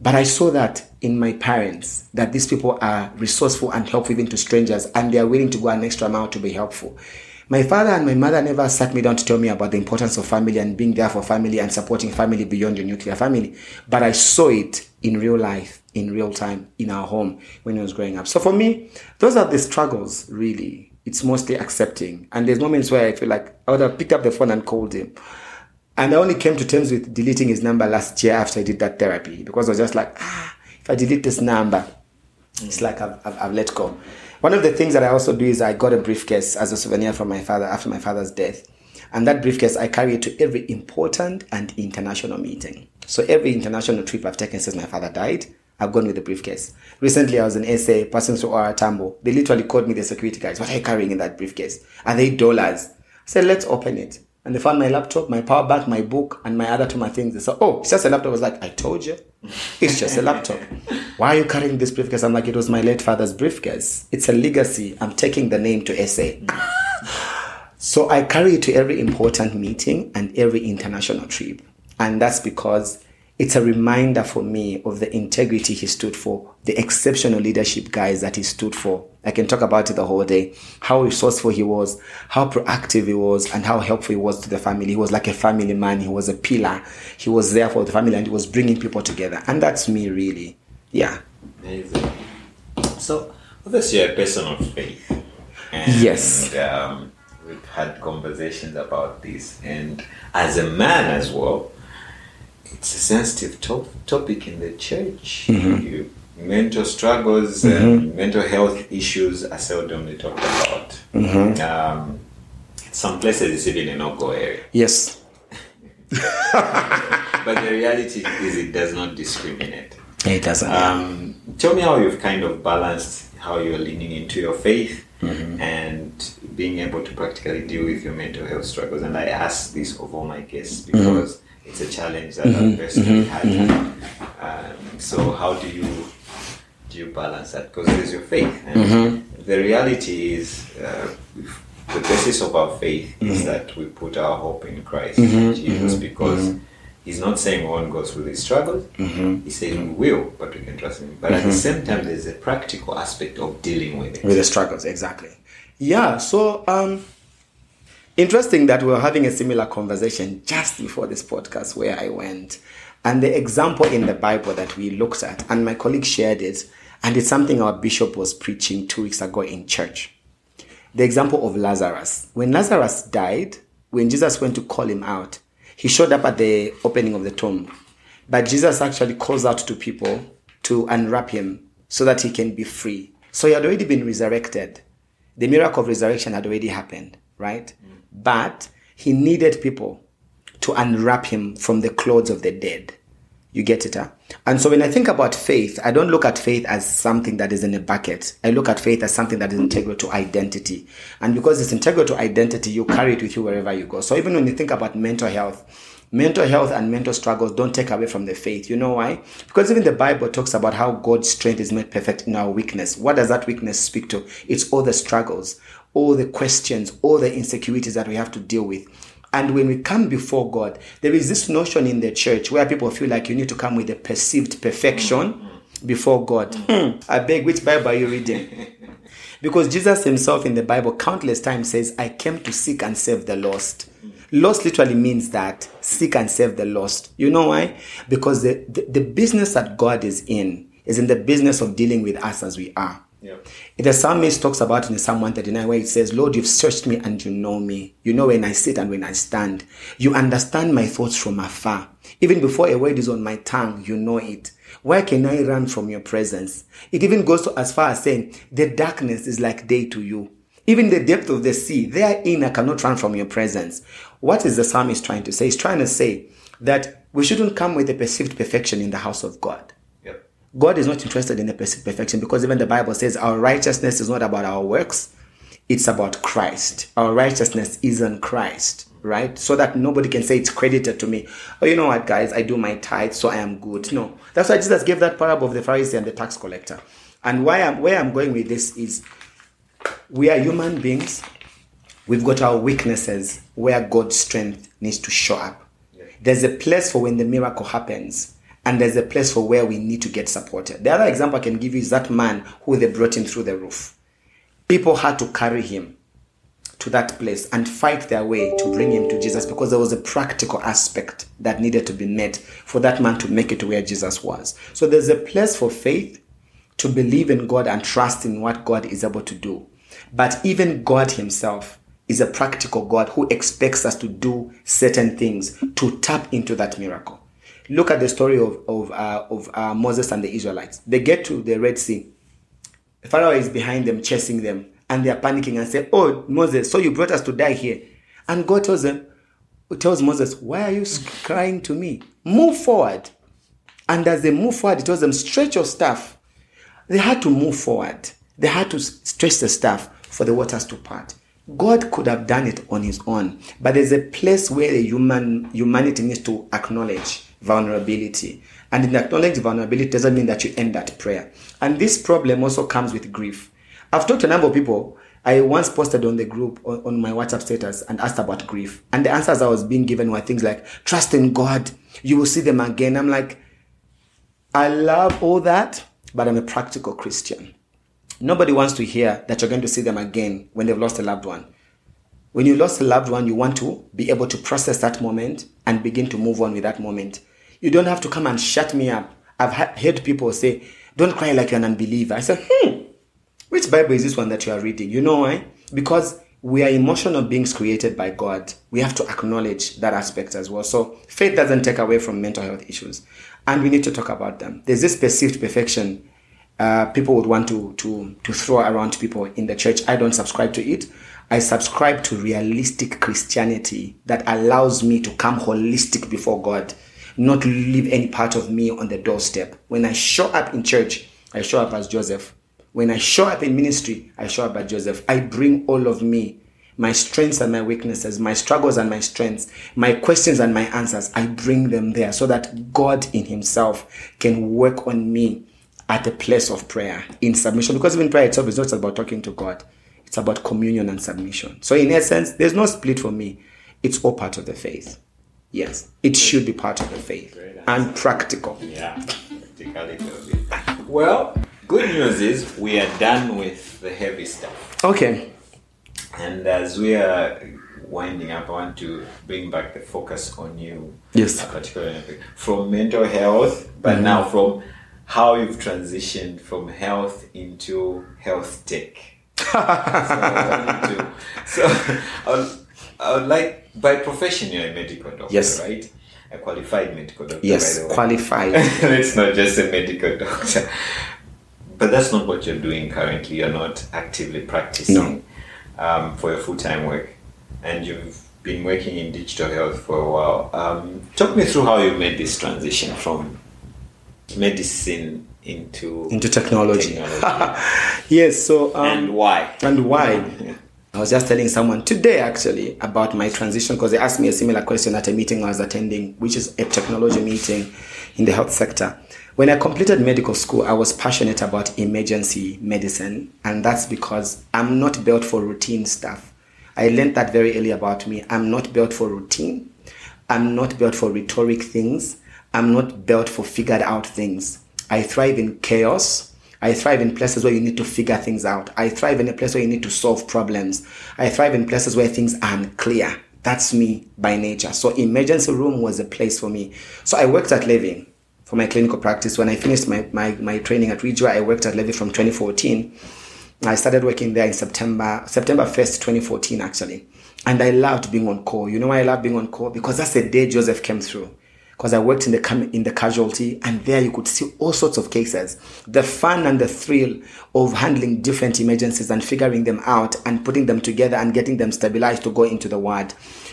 But I saw that in my parents, that these people are resourceful and helpful even to strangers, and they are willing to go an extra mile to be helpful. My father and my mother never sat me down to tell me about the importance of family and being there for family and supporting family beyond your nuclear family. But I saw it in real life, in real time, in our home when I was growing up. So for me, those are the struggles, really. It's mostly accepting. And there's moments where I feel like I would have picked up the phone and called him. And I only came to terms with deleting his number last year after I did that therapy, because I was just like, if I delete this number, it's like I've let go. One of the things that I also do is I got a briefcase as a souvenir from my father after my father's death. And that briefcase, I carry it to every important and international meeting. So every international trip I've taken since my father died, I've gone with the briefcase. Recently, I was in SA, passing through Oratambo. They literally called me, the security guys. What are you carrying in that briefcase? Are they dollars? I said, let's open it. And they found my laptop, my power bank, my book, and my other two my things. They said, oh, it's just a laptop. I was like, I told you. It's just a laptop. Why are you carrying this briefcase? I'm like, it was my late father's briefcase. It's a legacy. I'm taking the name to SA. So I carry it to every important meeting and every international trip. And that's because it's a reminder for me of the integrity he stood for, the exceptional leadership guys that he stood for. I can talk about it the whole day, how resourceful he was, how proactive he was, and how helpful he was to the family. He was like a family man. He was a pillar. He was there for the family, and he was bringing people together. And that's me, really. Yeah. Amazing. So, obviously, you're a person of faith. And, yes. We've had conversations about this. And as a man as well, it's a sensitive topic in the church. Mm-hmm. Mental struggles and mental health issues are seldomly talked about. Mm-hmm. Some places it's even a no-go area. Yes. But the reality is it does not discriminate. It doesn't. Tell me how you've kind of balanced how you're leaning into your faith and being able to practically deal with your mental health struggles. And I ask this of all my guests because it's a challenge that I've personally had. So how do you balance that? Because there's your faith. And the reality is the basis of our faith is that we put our hope in Christ, Jesus, because he's not saying we won't go through these struggles. He's saying we will, but we can trust him. But at the same time, there's a practical aspect of dealing with it. With the struggles, exactly. Yeah, so interesting that we were having a similar conversation just before this podcast where I went. And the example in the Bible that we looked at, and my colleague shared it, and it's something our bishop was preaching 2 weeks ago in church. The example of Lazarus. When Lazarus died, when Jesus went to call him out, he showed up at the opening of the tomb. But Jesus actually calls out to people to unwrap him so that he can be free. So he had already been resurrected. The miracle of resurrection had already happened, right? But he needed people to unwrap him from the clothes of the dead. You get it, huh? And so when I think about faith, I don't look at faith as something that is in a bucket. I look at faith as something that is integral to identity. And because it's integral to identity, you carry it with you wherever you go. So even when you think about mental health and mental struggles don't take away from the faith. You know why? Because even the Bible talks about how God's strength is made perfect in our weakness. What does that weakness speak to? It's all the struggles, all the questions, all the insecurities that we have to deal with. And when we come before God, there is this notion in the church where people feel like you need to come with a perceived perfection before God. I beg, which Bible are you reading? Because Jesus himself in the Bible countless times says, I came to seek and save the lost. Lost literally means that, seek and save the lost. You know why? Because the business that God is in the business of dealing with us as we are. Yeah. The psalmist talks about in Psalm 139 where it says, Lord, you've searched me and you know me. You know when I sit and when I stand. You understand my thoughts from afar. Even before a word is on my tongue, you know it. Where can I run from your presence? It even goes to as far as saying, the darkness is like day to you. Even the depth of the sea, therein I cannot run from your presence. What is the psalmist trying to say? He's trying to say that we shouldn't come with a perceived perfection in the house of God. Yep. God is not interested in a perceived perfection, because even the Bible says our righteousness is not about our works. It's about Christ. Our righteousness is in Christ, right? So that nobody can say it's credited to me. Oh, you know what, guys? I do my tithe, so I am good. No. That's why Jesus gave that parable of the Pharisee and the tax collector. And where I'm going with this is, we are human beings. We've got our weaknesses where God's strength needs to show up. Yeah. There's a place for when the miracle happens. And there's a place for where we need to get supported. The other example I can give you is that man who they brought him through the roof. People had to carry him to that place and fight their way to bring him to Jesus, because there was a practical aspect that needed to be met for that man to make it to where Jesus was. So there's a place for faith to believe in God and trust in what God is able to do. But even God himself is a practical God who expects us to do certain things to tap into that miracle. Look at the story of Moses and the Israelites. They get to the Red Sea. Pharaoh is behind them, chasing them, and they are panicking and say, "Oh, Moses, so you brought us to die here." And God tells Moses, "Why are you crying to me? Move forward." And as they move forward, he tells them, "Stretch your staff." They had to move forward. They had to stretch the staff for the waters to part. God could have done it on his own, but there's a place where the humanity needs to acknowledge vulnerability. And in acknowledging vulnerability doesn't mean that you end at prayer. And this problem also comes with grief. I've talked to a number of people. I once posted on the group, on my WhatsApp status, and asked about grief. And the answers I was being given were things like, "Trust in God, you will see them again." I'm like, I love all that, but I'm a practical Christian. Nobody wants to hear that you're going to see them again when they've lost a loved one. When you lost a loved one, you want to be able to process that moment and begin to move on with that moment. You don't have to come and shut me up. I've heard people say, "Don't cry like you're an unbeliever." I said, which Bible is this one that you are reading? You know why? Because we are emotional beings created by God. We have to acknowledge that aspect as well. So faith doesn't take away from mental health issues. And we need to talk about them. There's this perceived perfection people would want to throw around people in the church. I don't subscribe to it. I subscribe to realistic Christianity that allows me to come holistic before God, not leave any part of me on the doorstep. When I show up in church, I show up as Joseph. When I show up in ministry, I show up as Joseph. I bring all of me, my strengths and my weaknesses, my struggles and my strengths, my questions and my answers. I bring them there so that God in himself can work on me at the place of prayer, in submission. Because even prayer itself is not about talking to God. It's about communion and submission. So in essence, there's no split for me. It's all part of the faith. Yes, it should be part of the faith. And practical. Yeah, practical. Well, good news is we are done with the heavy stuff. Okay. And as we are winding up, I want to bring back the focus on you. Yes. Particularly from mental health, but now from how you've transitioned from health into health tech. I would like, by profession, you're a medical doctor, right? A qualified medical doctor. Yes, by the way. Qualified. It's not just a medical doctor. But that's not what you're doing currently. You're not actively practicing for your full-time work. And you've been working in digital health for a while. Talk me through how you made this transition from medicine into technology. Yes, so and why I was just telling someone today actually about my transition, because they asked me a similar question at a meeting I was attending, which is a technology meeting in the health sector. When I completed medical school, I was passionate about emergency medicine, and that's because I'm not built for routine stuff. I learned that very early about me. I'm not built for routine. I'm not built for rhetoric things. I'm not built for figured out things. I thrive in chaos. I thrive in places where you need to figure things out. I thrive in a place where you need to solve problems. I thrive in places where things are unclear. That's me by nature. So emergency room was a place for me. So I worked at Levy for my clinical practice. When I finished my training at Ridgeway, I worked at Levy from 2014. I started working there in September 1st, 2014 actually. And I loved being on call. You know why I loved being on call? Because that's the day Joseph came through. Because I worked in the casualty, and there you could see all sorts of cases. The fun and the thrill of handling different emergencies and figuring them out and putting them together and getting them stabilized to go into the ward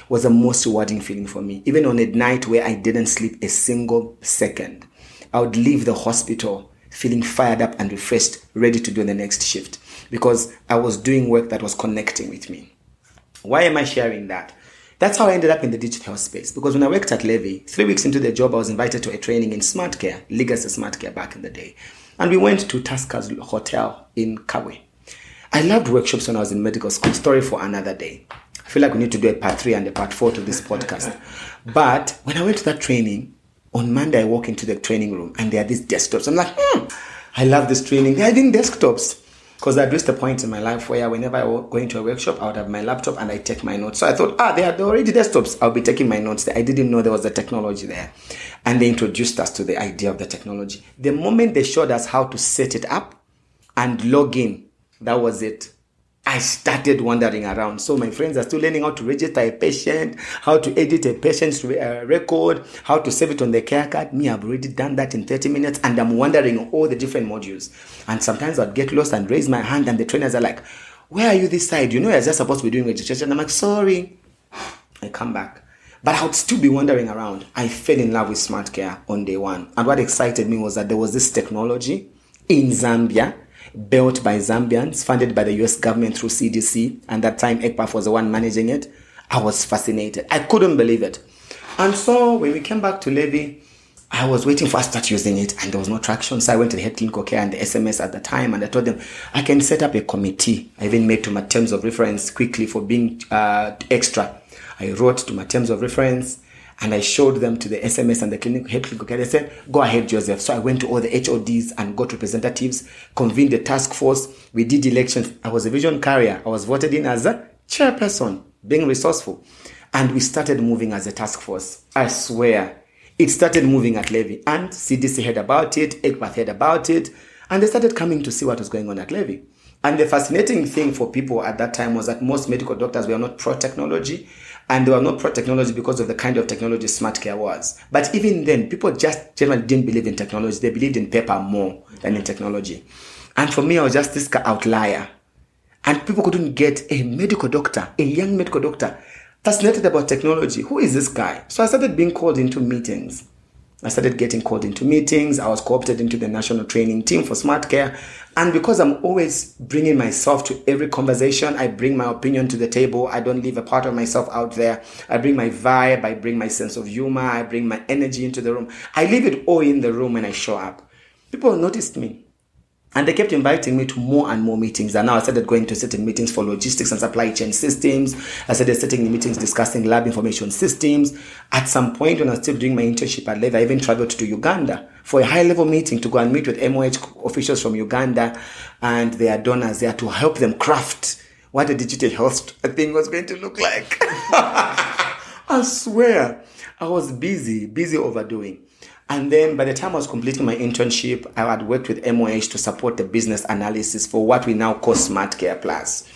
was the most rewarding feeling for me. Even on a night where I didn't sleep a single second, I would leave the hospital feeling fired up and refreshed, ready to do the next shift, because I was doing work that was connecting with me. Why am I sharing that? That's how I ended up in the digital health space, because when I worked at Levy, 3 weeks into the job, I was invited to a training in Smart Care, Legacy Smart Care back in the day. And we went to Tasca's Hotel in Kawe. I loved workshops when I was in medical school. Story for another day. I feel like we need to do a part 3 and a part 4 to this podcast. But when I went to that training, on Monday I walk into the training room and there are these desktops. I'm like, I love this training. They're having desktops. Because I'd reached a point in my life where whenever I go into a workshop, I would have my laptop and I take my notes. So I thought, there are already desktops. I'll be taking my notes there. I didn't know there was the technology there. And they introduced us to the idea of the technology. The moment they showed us how to set it up and log in, that was it. I started wandering around. So my friends are still learning how to register a patient, how to edit a patient's record, how to save it on the care card. Me, I've already done that in 30 minutes and I'm wandering all the different modules. And sometimes I'd get lost and raise my hand and the trainers are like, where are you this side? You know, you're just supposed to be doing registration. I'm like, sorry. I come back. But I would still be wandering around. I fell in love with Smart Care on day one. And what excited me was that there was this technology in Zambia, built by Zambians, funded by the US government through CDC, and that time ECPAF was the one managing it. I was fascinated. I couldn't believe it. And so when we came back to Levy, I was waiting for us to start using it, and there was no traction. So I went to the head clinical care and the SMS at the time, and I told them, I can set up a committee. I even made to my terms of reference quickly for being extra. I wrote to my terms of reference, and I showed them to the SMS and the clinical care. They said, go ahead, Joseph. So I went to all the HODs and got representatives, convened the task force. We did elections. I was a vision carrier. I was voted in as a chairperson, being resourceful. And we started moving as a task force. I swear. It started moving at Levy. And CDC heard about it. ECPATH heard about it. And they started coming to see what was going on at Levy. And the fascinating thing for people at that time was that most medical doctors were not pro-technology. And they were not pro-technology because of the kind of technology Smart Care was. But even then, people just generally didn't believe in technology. They believed in paper more than in technology. And for me, I was just this outlier. And people couldn't get a medical doctor, a young medical doctor, fascinated about technology. Who is this guy? So I started being called into meetings. I was co-opted into the national training team for Smart Care. And because I'm always bringing myself to every conversation, I bring my opinion to the table. I don't leave a part of myself out there. I bring my vibe. I bring my sense of humor. I bring my energy into the room. I leave it all in the room when I show up. People noticed me. And they kept inviting me to more and more meetings. And now I started going to certain meetings for logistics and supply chain systems. I started setting meetings discussing lab information systems. At some point when I was still doing my internship at Levy, I even traveled to Uganda for a high-level meeting to go and meet with MOH officials from Uganda and their donors there to help them craft what a digital health thing was going to look like. I swear, I was busy overdoing. And then by the time I was completing my internship, I had worked with MOH to support the business analysis for what we now call Smart Care Plus.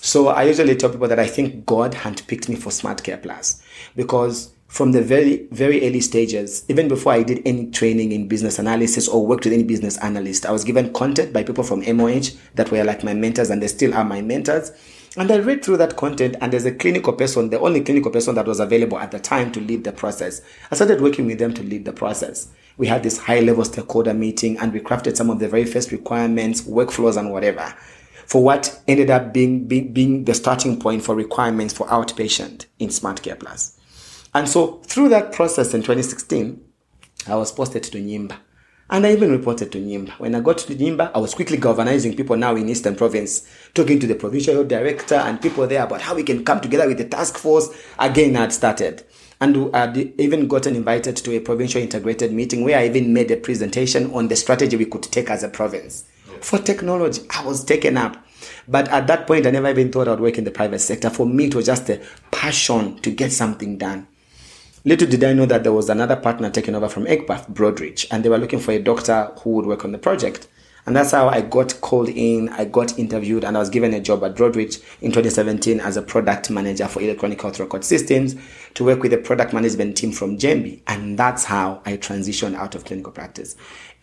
So I usually tell people that I think God handpicked me for Smart Care Plus, because from the very, very early stages, even before I did any training in business analysis or worked with any business analyst, I was given content by people from MOH that were like my mentors, and they still are my mentors. And I read through that content, and as a clinical person, the only clinical person that was available at the time to lead the process, I started working with them to lead the process. We had this high-level stakeholder meeting, and we crafted some of the very first requirements, workflows, and whatever, for what ended up being the starting point for requirements for outpatient in Smart Care Plus. And so through that process in 2016, I was posted to Nyimba. And I even reported to Nyimba. When I got to Nyimba, I was quickly galvanizing people now in Eastern Province, talking to the provincial director and people there about how we can come together with the task force. Again, I'd started. And I'd even gotten invited to a provincial integrated meeting where I even made a presentation on the strategy we could take as a province. For technology, I was taken up. But at that point, I never even thought I'd work in the private sector. For me, it was just a passion to get something done. Little did I know that there was another partner taken over from ECPATH, Broadridge, and they were looking for a doctor who would work on the project. And that's how I got called in, I got interviewed, and I was given a job at Broadridge in 2017 as a product manager for electronic health record systems to work with a product management team from Jambi. And that's how I transitioned out of clinical practice.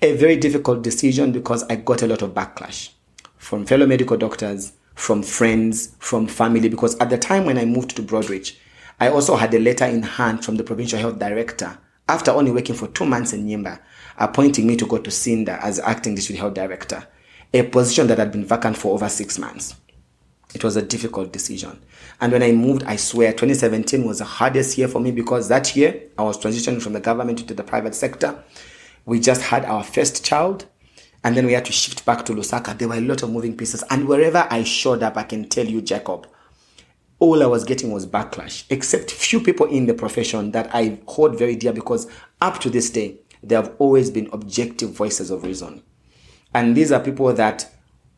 A very difficult decision because I got a lot of backlash from fellow medical doctors, from friends, from family, because at the time when I moved to Broadridge, I also had a letter in hand from the provincial health director after only working for 2 months in Nyimba, appointing me to go to Sinda as acting district health director, a position that had been vacant for over 6 months. It was a difficult decision. And when I moved, I swear 2017 was the hardest year for me, because that year I was transitioning from the government to the private sector. We just had our first child, and then we had to shift back to Lusaka. There were a lot of moving pieces. And wherever I showed up, I can tell you, Jacob, all I was getting was backlash, except few people in the profession that I hold very dear, because up to this day, there have always been objective voices of reason. And these are people that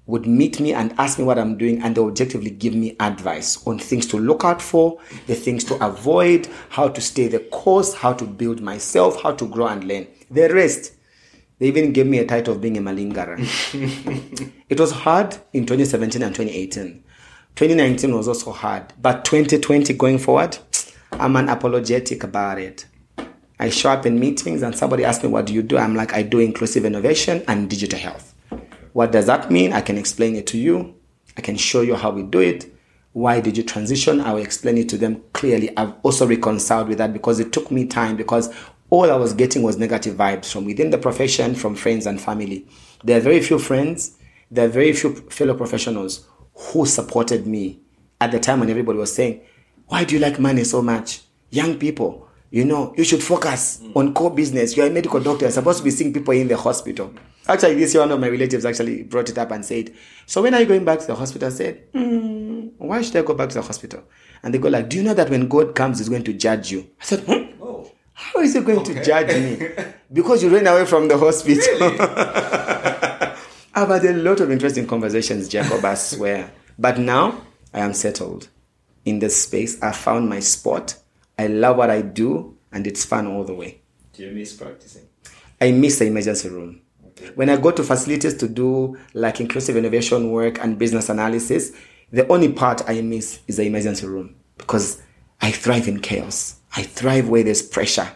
would meet me and ask me what I'm doing, and they objectively give me advice on things to look out for, the things to avoid, how to stay the course, how to build myself, how to grow and learn. The rest, they even gave me a title of being a malingara. It was hard in 2017 and 2018. 2019 was also hard, but 2020 going forward, I'm unapologetic about it. I show up in meetings and somebody asks me, what do you do? I'm like, I do inclusive innovation and digital health. What does that mean? I can explain it to you. I can show you how we do it. Why did you transition? I will explain it to them clearly. I've also reconciled with that, because it took me time, because all I was getting was negative vibes from within the profession, from friends and family. There are very few friends, there are very few fellow professionals who supported me at the time when everybody was saying, why do you like money so much? Young people, you know, you should focus on core business. You're a medical doctor. You're supposed to be seeing people in the hospital. Actually, this year, one of my relatives actually brought it up and said, so when are you going back to the hospital? I said, why should I go back to the hospital? And they go like, do you know that when God comes, he's going to judge you? I said, oh. How is he going to judge me? Because you ran away from the hospital. Really? I've had a lot of interesting conversations, Jacob, I swear. But now I am settled in this space. I found my spot. I love what I do, and it's fun all the way. Do you miss practicing? I miss the emergency room. Okay. When I go to facilities to do like inclusive innovation work and business analysis, the only part I miss is the emergency room, because I thrive in chaos. I thrive where there's pressure.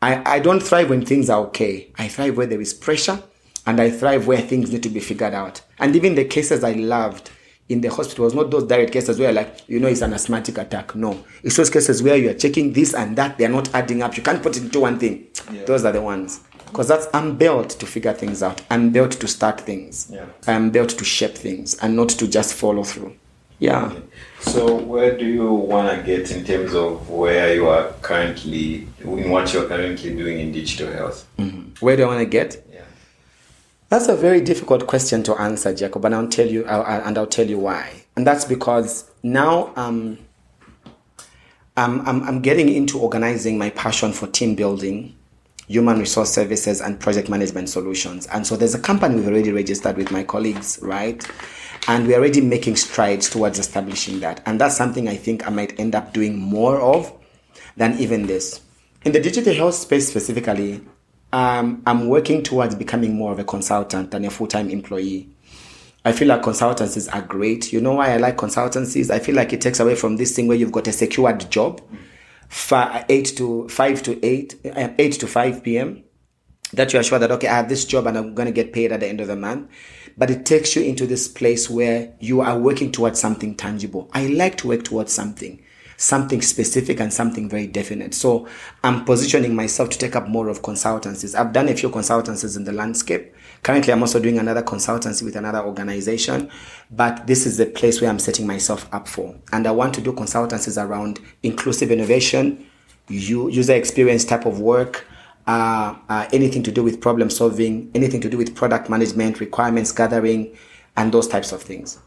I don't thrive when things are okay. I thrive where there is pressure, and I thrive where things need to be figured out. And even the cases I loved in the hospital was not those direct cases where, like, you know, it's an asthmatic attack. No. It's those cases where you are checking this and that. They're not adding up. You can't put it into one thing. Yeah. Those are the ones. Because that's, I'm built to figure things out. I'm built to start things. Yeah. I'm built to shape things and not to just follow through. Yeah. Okay. So where do you want to get in terms of where you are currently, in what you're currently doing in digital health? Mm-hmm. Where do I want to get? Yeah. That's a very difficult question to answer, Jacob, and I'll tell you why. And that's because now I'm getting into organizing my passion for team building, human resource services, and project management solutions. And so there's a company we've already registered with my colleagues, right? And we're already making strides towards establishing that. And that's something I think I might end up doing more of than even this. In the digital health space specifically, I'm working towards becoming more of a consultant than a full-time employee. I feel like consultancies are great. You know why I like consultancies? I feel like it takes away from this thing where you've got a secured job, 8 to 5 p.m., that you are sure that, okay, I have this job and I'm going to get paid at the end of the month. But it takes you into this place where you are working towards something tangible. I like to work towards something specific and something very definite. So I'm positioning myself to take up more of consultancies. I've done a few consultancies in the landscape. Currently, I'm also doing another consultancy with another organization, but this is the place where I'm setting myself up for. And I want to do consultancies around inclusive innovation, user experience type of work, anything to do with problem solving, anything to do with product management, requirements gathering, and those types of things.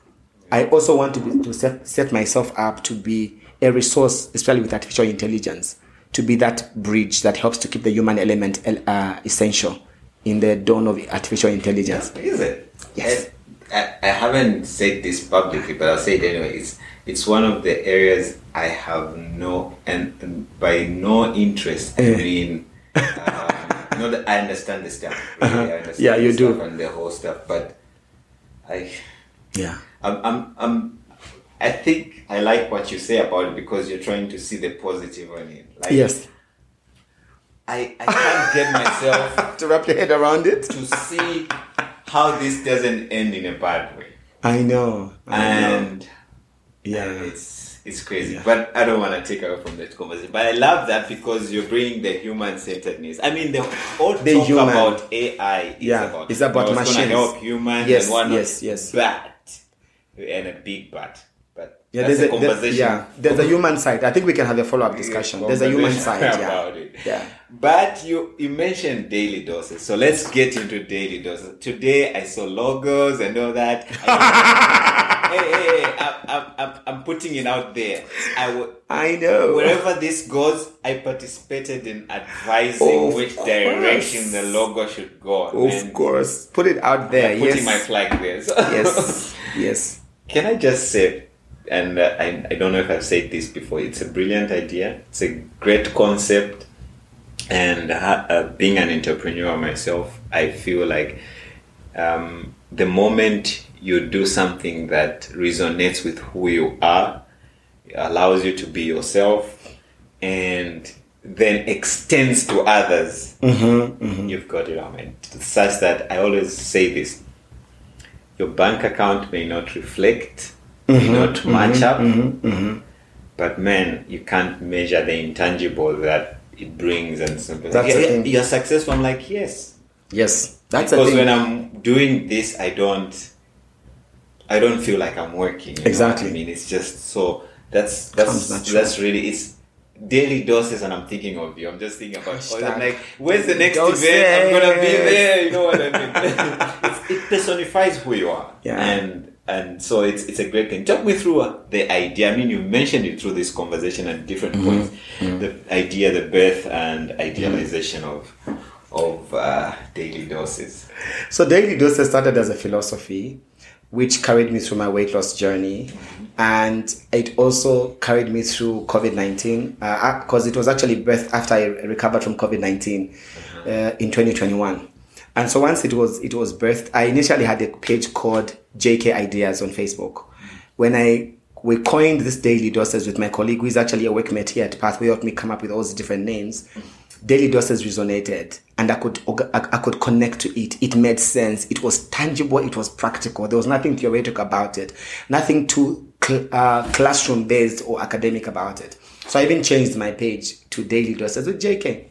I also want to set myself up to be a resource, especially with artificial intelligence, to be that bridge that helps to keep the human element essential in the dawn of artificial intelligence. Is it? Yes. I haven't said this publicly, but I'll say it anyway. It's one of the areas I have no interest in. Not that I understand the stuff. Really. Uh-huh. I understand the stuff do. And the whole stuff, but I think I like what you say about it because you're trying to see the positive on it. Like, yes. I can't get myself to wrap your head around it to see how this doesn't end in a bad way. I know. And it's It's crazy. Yeah. But I don't want to take away from that conversation. But I love that because you're bringing the human-centeredness. I mean, the whole talk human. About AI is about... It's about machines. It's going to help humans and whatnot. Yes. But, and a big but. There's a conversation. There's a human side. I think we can have a follow-up discussion. There's a human side about it. But you mentioned daily doses, so let's get into daily doses. Today I saw logos and all that. I'm putting it out there. I know wherever this goes. I participated in advising which direction the logo should go. Of course, put it out there. I'm putting my flag there. So. Yes. Can I just say? And I don't know if I've said this before. It's a brilliant idea. It's a great concept. And being an entrepreneur myself, I feel like the moment you do something that resonates with who you are, it allows you to be yourself, and then extends to others. Mm-hmm, mm-hmm. You've got it, Ahmed. Such that I always say this: your bank account may not reflect. Mm-hmm, not match up, but man, you can't measure the intangible that it brings, and something. Your success. I'm like, yes. That's because when I'm doing this, I don't feel like I'm working. Exactly. I mean, it's just so that's really it's. Daily doses, and I'm thinking of you. I'm just thinking about it. I'm like, where's the next event? I'm gonna be there. You know what I mean? it personifies who you are, and so it's a great thing. Talk me through the idea. I mean, you mentioned it through this conversation at different points. Mm-hmm. The idea, the birth, and idealization of daily doses. So, daily doses started as a philosophy, which carried me through my weight loss journey. Mm-hmm. And it also carried me through COVID-19 because it was actually birthed after I recovered from COVID-19 in 2021. And so once it was birthed, I initially had a page called JK Ideas on Facebook. Mm-hmm. When we coined this Daily Doses with my colleague, who is actually a workmate here at PATH, who helped me come up with all these different names, Daily Doses resonated, and I could connect to it. It made sense. It was tangible. It was practical. There was nothing theoretical about it, nothing too classroom-based or academic about it. So I even changed my page to Daily Doses with JK,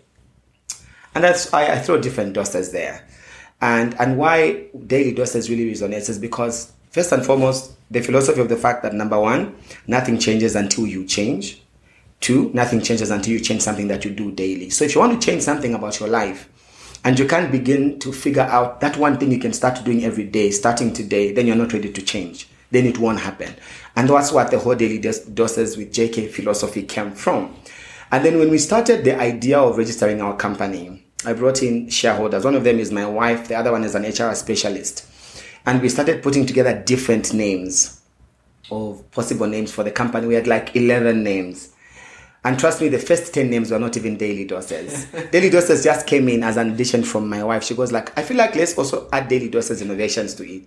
and that's I throw different doses there. And why Daily Doses really resonates is because first and foremost, the philosophy of the fact that number one, nothing changes until you change. Two, nothing changes until you change something that you do daily. So if you want to change something about your life and you can't begin to figure out that one thing you can start doing every day, starting today, then you're not ready to change. Then it won't happen. And that's what the whole Daily Doses with JK philosophy came from. And then when we started the idea of registering our company, I brought in shareholders. One of them is my wife. The other one is an HR specialist. And we started putting together different names of possible names for the company. We had like 11 names. And trust me, the first 10 names were not even Daily Doses. Daily Doses just came in as an addition from my wife. She goes like, I feel like let's also add Daily Doses Innovations to it.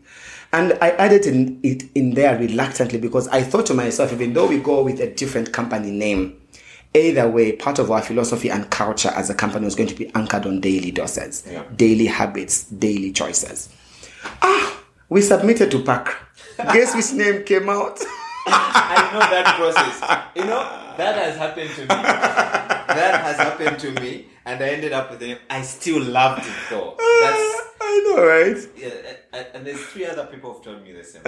And I added it in there reluctantly because I thought to myself, even though we go with a different company name, either way, part of our philosophy and culture as a company was going to be anchored on Daily Doses, daily habits, daily choices. We submitted to Pakra. Guess which name came out? I know that process. You know? That has happened to me, and I ended up with the name. I still loved it though. I know, right? Yeah, and there's three other people who've told me the same.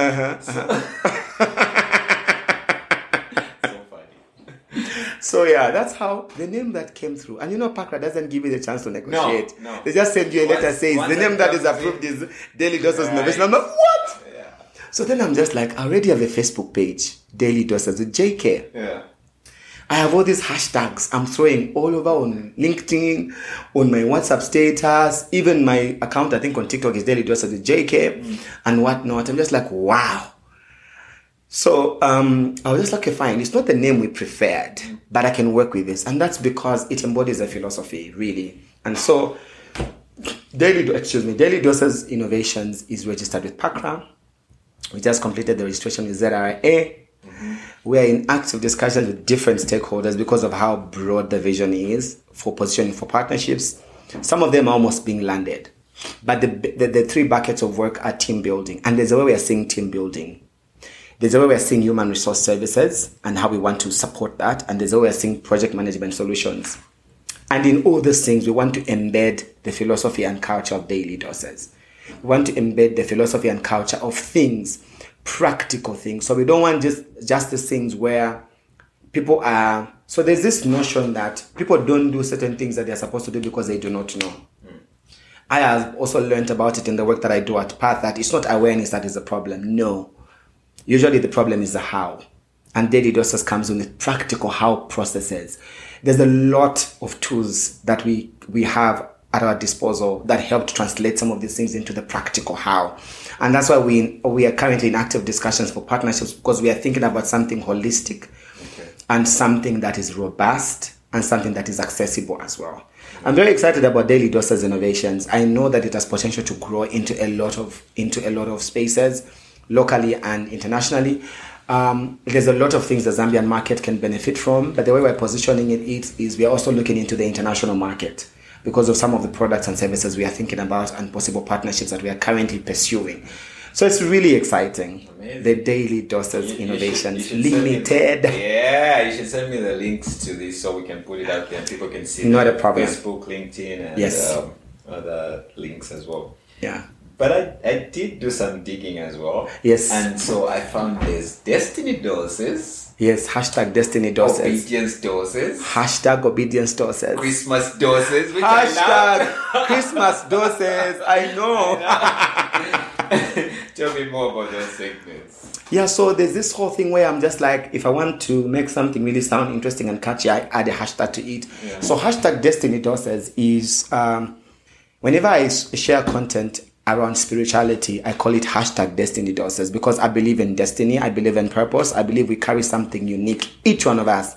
So funny. So yeah, that's how the name that came through. And you know, Pakra doesn't give you the chance to negotiate. No. They just send you a letter says the name that is approved is Daily Doses Innovation. I'm like, what? Yeah. So then I'm just like, I already have a Facebook page, Daily Doses with JK. Yeah. I have all these hashtags I'm throwing all over on LinkedIn, on my WhatsApp status, even my account, I think on TikTok is Daily Doses with JK and whatnot. I'm just like, wow. So I was just like, okay, fine. It's not the name we preferred, but I can work with this. And that's because it embodies a philosophy, really. And so Daily Doses Innovations is registered with Pakra. We just completed the registration with ZRA. We are in active discussions with different stakeholders because of how broad the vision is for positioning for partnerships. Some of them are almost being landed. But the three buckets of work are team building. And there's a way we are seeing team building. There's a way we're seeing human resource services and how we want to support that. And there's a way we're seeing project management solutions. And in all these things, we want to embed the philosophy and culture of Daily Doses. We want to embed the philosophy and culture of things, practical things. So we don't want just the things where people are... So there's this notion that people don't do certain things that they're supposed to do because they do not know. I have also learned about it in the work that I do at PATH that it's not awareness that is the problem. No. Usually the problem is the how. And Daily Doses comes in with practical how processes. There's a lot of tools that we have at our disposal that help to translate some of these things into the practical how. And that's why we are currently in active discussions for partnerships, because we are thinking about something holistic and something that is robust and something that is accessible as well. I'm very excited about Daily Doses Innovations. I know that it has potential to grow into a lot of spaces, locally and internationally. There's a lot of things the Zambian market can benefit from, but the way we're positioning it is we are also looking into the international market because of some of the products and services we are thinking about and possible partnerships that we are currently pursuing. So it's really exciting. Amazing. The Daily Doses Innovations Limited. You should send me the links to this so we can put it out there and people can see. Not a problem. Facebook, LinkedIn, and other links as well. Yeah. But I did do some digging as well. Yes. And so I found there's Destiny Doses. Yes, #DestinyDoses. Destiny Doses. Obedience Doses. #ObedienceDoses. Christmas Doses. Which # Christmas Doses. I know. Tell me more about those segments. Yeah, so there's this whole thing where I'm just like, if I want to make something really sound interesting and catchy, I add a hashtag to it. Yeah. So #DestinyDoses is whenever I share content around spirituality, I call it #DestinyDoses because I believe in destiny. I believe in purpose. I believe we carry something unique, each one of us.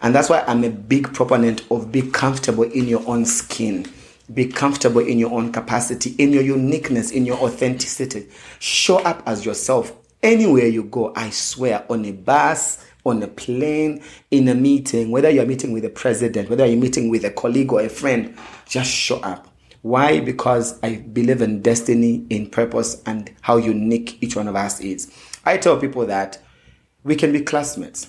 And that's why I'm a big proponent of be comfortable in your own skin. Be comfortable in your own capacity, in your uniqueness, in your authenticity. Show up as yourself anywhere you go, I swear, on a bus, on a plane, in a meeting, whether you're meeting with a president, whether you're meeting with a colleague or a friend, just show up. Why? Because I believe in destiny, in purpose, and how unique each one of us is. I tell people that we can be classmates.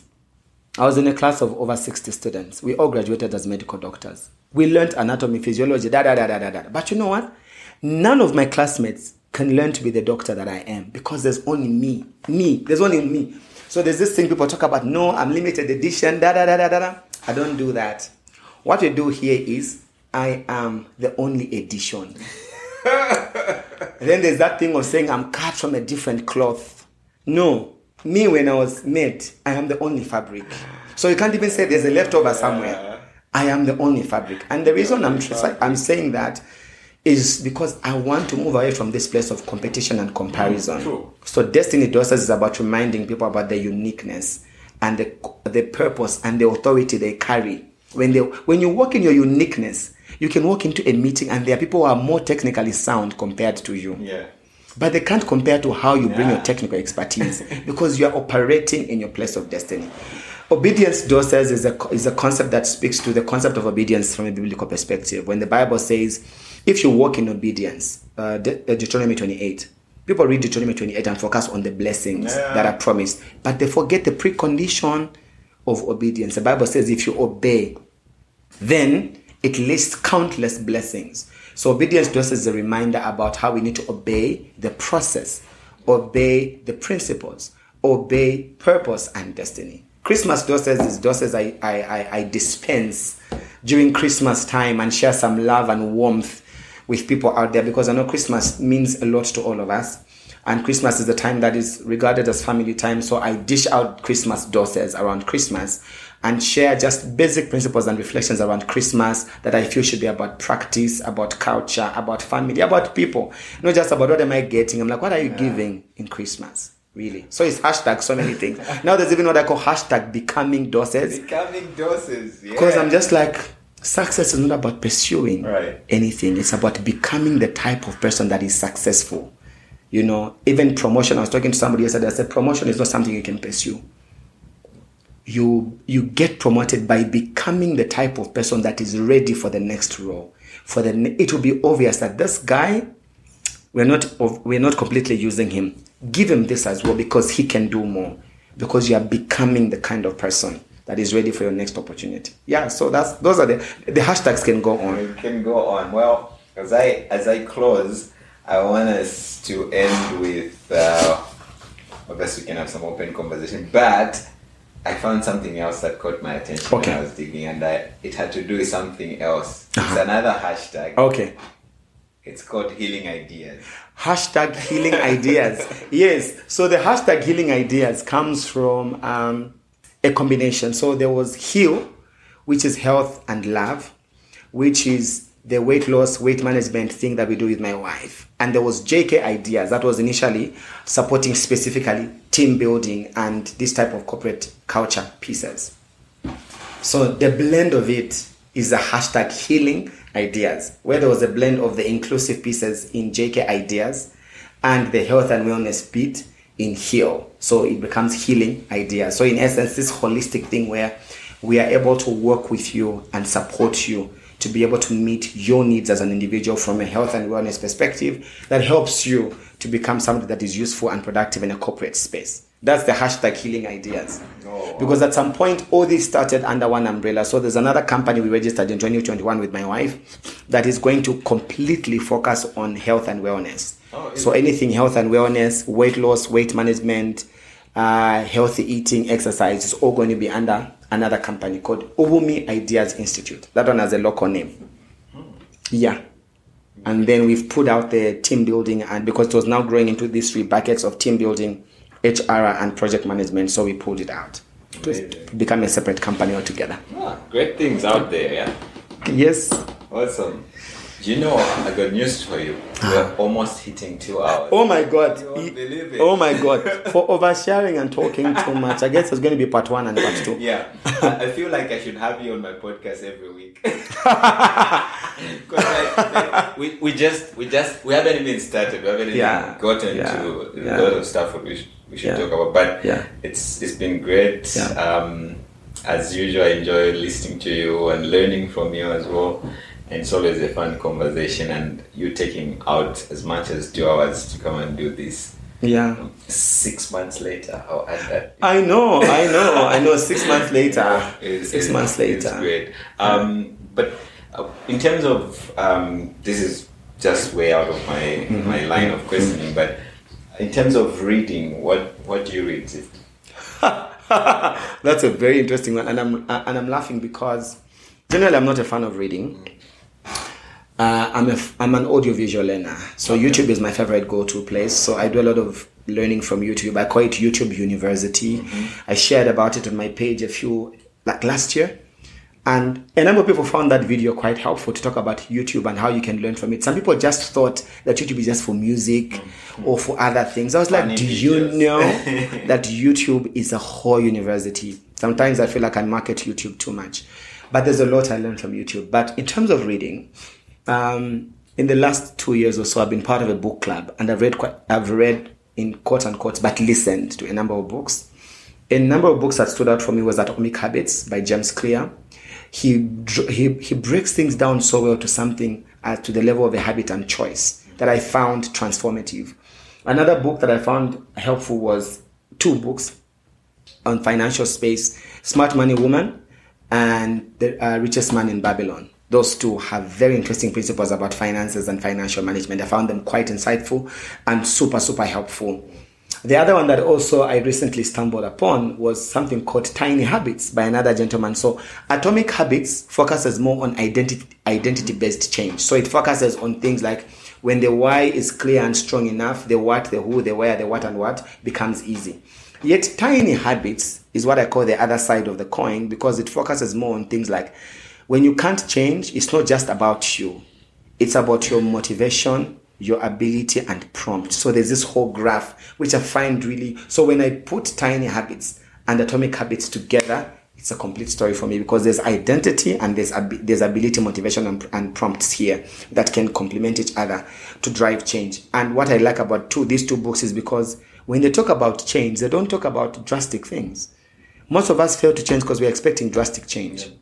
I was in a class of over 60 students. We all graduated as medical doctors. We learned anatomy, physiology, But you know what? None of my classmates can learn to be the doctor that I am because there's only me. There's only me. So there's this thing people talk about, no, I'm limited edition, I don't do that. What we do here is I am the only edition. Then there's that thing of saying I'm cut from a different cloth. No. Me, when I was made, I am the only fabric. So you can't even say there's a leftover somewhere. I am the only fabric. And the reason I'm saying that is because I want to move away from this place of competition and comparison. True. So Destiny Doses is about reminding people about their uniqueness and the purpose and the authority they carry. When you walk in your uniqueness, you can walk into a meeting and there are people who are more technically sound compared to you. Yeah. But they can't compare to how you bring your technical expertise because you are operating in your place of destiny. Obedience Doses is a concept that speaks to the concept of obedience from a biblical perspective. When the Bible says, if you walk in obedience, Deuteronomy 28, people read Deuteronomy 28 and focus on the blessings that are promised, but they forget the precondition of obedience. The Bible says if you obey, then it lists countless blessings. So Obedience Doses is a reminder about how we need to obey the process, obey the principles, obey purpose and destiny. Christmas Doses is doses I dispense during Christmas time and share some love and warmth with people out there because I know Christmas means a lot to all of us and Christmas is the time that is regarded as family time, so I dish out Christmas Doses around Christmas and share just basic principles and reflections around Christmas that I feel should be about practice, about culture, about family, about people, not just about what am I getting. I'm like, what are you giving in Christmas? Really. So it's # so many things. Now there's even what I call # becoming doses. Becoming doses, yeah. Because I'm just like, success is not about pursuing anything. It's about becoming the type of person that is successful. You know, even promotion. I was talking to somebody yesterday. I said, promotion is not something you can pursue. You get promoted by becoming the type of person that is ready for the next role. It will be obvious that this guy we're not completely using him. Give him this as well, because he can do more, because you are becoming the kind of person that is ready for your next opportunity. Yeah, so those are the hashtags can go on. It can go on. Well, as I close, I want us to end with, obviously we can have some open conversation, but I found something else that caught my attention when I was digging, and it had to do with something else. It's another hashtag. Okay. It's called Healing Ideas. Hashtag Healing Ideas. Yes. So the hashtag Healing Ideas comes from a combination. So there was heal, which is health and love, which is the weight loss, weight management thing that we do with my wife. And there was JK Ideas that was initially supporting specifically team building and this type of corporate culture pieces. So the blend of it is the hashtag Healing Ideas, where there was a blend of the inclusive pieces in JK Ideas and the health and wellness bit in heal. So it becomes Healing Ideas. So in essence, this holistic thing where we are able to work with you and support you to be able to meet your needs as an individual from a health and wellness perspective that helps you to become somebody that is useful and productive in a corporate space. That's the hashtag Healing Ideas. Because at some point, all this started under one umbrella. So there's another company we registered in 2021 with my wife that is going to completely focus on health and wellness. So anything health and wellness, weight loss, weight management, healthy eating, exercise is all going to be under another company called Ubuntu Ideas Institute. That one has a local name. Yeah. And then we've put out the team building, and because it was now growing into these three buckets of team building, HR, and project management, so we pulled it out. To become a separate company altogether. Ah, great things out there, yeah? Yes. Awesome. Do you know, I got news for you. We're almost hitting 2 hours. Oh my God. You won't believe it. Oh my God. For oversharing and talking too much, I guess it's going to be part 1 and part 2. Yeah. I feel like I should have you on my podcast every week. Because we haven't even started. We haven't even gotten to a lot of stuff that we should talk about. But it's been great. Yeah. As usual, I enjoy listening to you and learning from you as well. And it's always a fun conversation, and you taking out as much as 2 hours to come and do this. Yeah. 6 months later, how at that. I know. 6 months later. It's great. But in terms of this is just way out of my line of questioning. But in terms of reading, what do you read? That's a very interesting one, and I'm laughing because generally I'm not a fan of reading. I'm an audiovisual learner, so YouTube is my favorite go-to place. So I do a lot of learning from YouTube. I call it YouTube University. I shared about it on my page last year, and a number of people found that video quite helpful to talk about YouTube and how you can learn from it. Some people just thought that YouTube is just for music or for other things. I was like, do you know that YouTube is a whole university? Sometimes I feel like I market YouTube too much, but there's a lot I learned from YouTube. But in terms of reading, in the last 2 years or so, I've been part of a book club, and I've read in quote unquote, but listened to a number of books. A number of books that stood out for me was Atomic Habits by James Clear. He breaks things down so well to something to the level of a habit and choice that I found transformative. Another book that I found helpful was 2 books on financial space: Smart Money Woman and The Richest Man in Babylon. Those 2 have very interesting principles about finances and financial management. I found them quite insightful and super, super helpful. The other one that also I recently stumbled upon was something called Tiny Habits by another gentleman. So Atomic Habits focuses more on identity-based change. So it focuses on things like when the why is clear and strong enough, the what, the who, the where, the what and what becomes easy. Yet Tiny Habits is what I call the other side of the coin, because it focuses more on things like when you can't change, it's not just about you. It's about your motivation, your ability, and prompt. So there's this whole graph, which I find really... So when I put Tiny Habits and Atomic Habits together, it's a complete story for me, because there's identity and there's ability, motivation, and prompts here that can complement each other to drive change. And what I like about these 2 books is because when they talk about change, they don't talk about drastic things. Most of us fail to change because we're expecting drastic change. Yeah.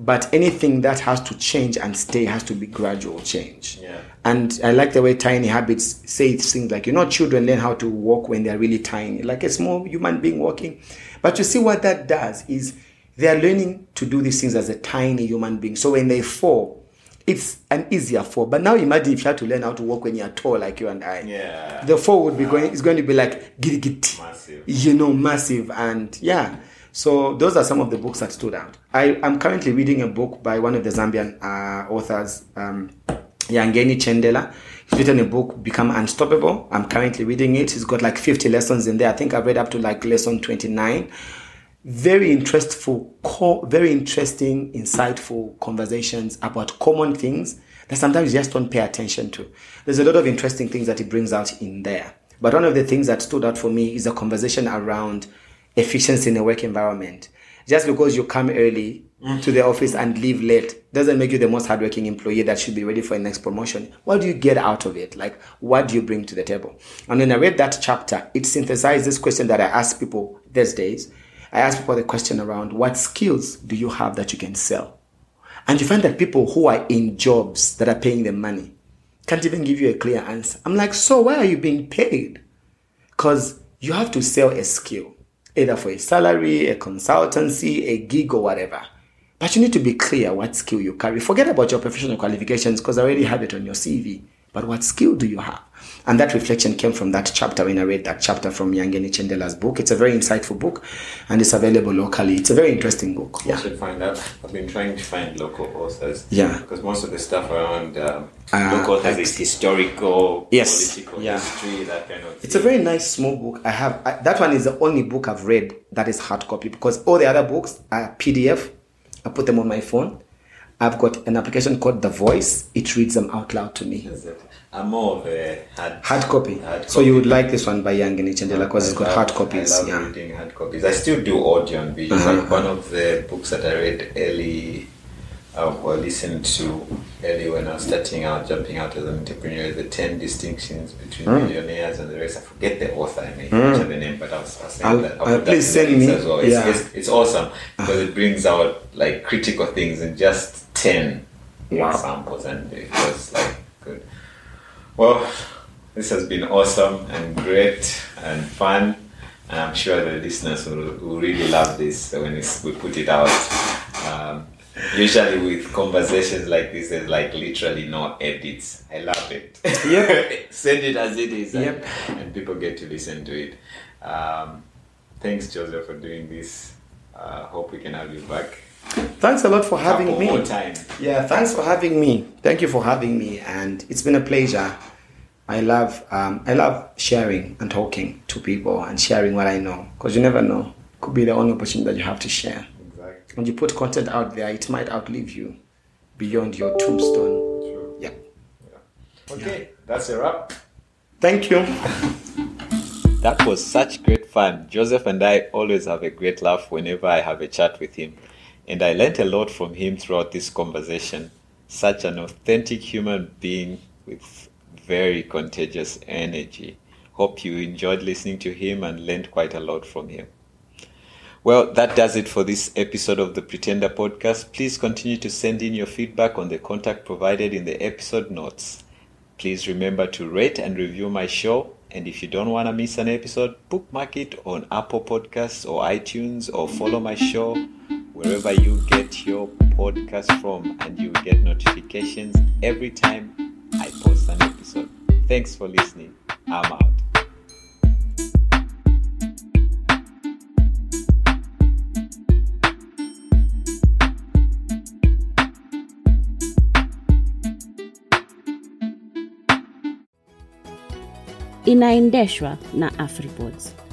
But anything that has to change and stay has to be gradual change. Yeah. And I like the way Tiny Habits say things like, you know, children learn how to walk when they're really tiny, like a small human being walking. But you see what that does is they're learning to do these things as a tiny human being. So when they fall, it's an easier fall. But now imagine if you had to learn how to walk when you're tall like you and I. Yeah. The fall would be it's going to be like git. Massive. You know, massive. And yeah. So those are some of the books that stood out. I'm currently reading a book by one of the Zambian authors, Yangeni Chendela. He's written a book, Become Unstoppable. I'm currently reading it. He's got like 50 lessons in there. I think I've read up to like lesson 29. Very interesting, insightful conversations about common things that sometimes you just don't pay attention to. There's a lot of interesting things that he brings out in there. But one of the things that stood out for me is a conversation around efficiency in a work environment. Just because you come early to the office and leave late doesn't make you the most hardworking employee that should be ready for the next promotion. What do you get out of it? Like, what do you bring to the table? And when I read that chapter, it synthesized this question that I ask people these days. I asked people the question around what skills do you have that you can sell? And you find that people who are in jobs that are paying them money can't even give you a clear answer. I'm like, so why are you being paid? Because you have to sell a skill, either for a salary, a consultancy, a gig or whatever. But you need to be clear what skill you carry. Forget about your professional qualifications because I already have it on your CV. But what skill do you have? And that reflection came from that chapter when I read that chapter from Yangeni Chendela's book. It's a very insightful book and it's available locally. It's a very interesting book. Yeah. I should find out. I've been trying to find local authors. Yeah. Because most of the stuff around local authors is historical, political history, that kind of thing. It's a very nice small book. I have. That one is the only book I've read that is hard copy because all the other books are PDF. I put them on my phone. I've got an application called The Voice. It reads them out loud to me. I'm more of a hard copy. So you would like this one by Yangeni Chendela because it's got hard copies. I love reading hard copies. I still do audio and visuals. Like one of the books that I read early, or listened to early when I was starting out, jumping out as an entrepreneur, the 10 distinctions between millionaires and the rest. I forget the author. I may mention the name, but I'll send that. I'll please send me. As well. It's awesome because it brings out like critical things in just 10 examples, and it was like good. Well, this has been awesome and great and fun, and I'm sure the listeners will really love this when we put it out. Usually with conversations like this, there's like literally no edits. I love it. Yep. Send it as it is, and people get to listen to it. Thanks, Joseph, for doing this. Hope we can have you back. Thanks a lot for having me. More time. Yeah, thanks for having me. Thank you for having me, and it's been a pleasure. I love sharing and talking to people and sharing what I know, because you never know. Could be the only opportunity that you have to share. Exactly. When you put content out there, it might outlive you beyond your tombstone. Sure. Yeah. Okay, that's a wrap. Thank you. That was such great fun. Joseph and I always have a great laugh whenever I have a chat with him. And I learned a lot from him throughout this conversation. Such an authentic human being with very contagious energy. Hope you enjoyed listening to him and learned quite a lot from him. Well, that does it for this episode of the Pretender Podcast. Please continue to send in your feedback on the contact provided in the episode notes. Please remember to rate and review my show. And if you don't want to miss an episode, bookmark it on Apple Podcasts or iTunes, or follow my show wherever you get your podcast from, and you get notifications every time I post an episode. Thanks for listening. I'm out. Inaendeshwa na AfriPods.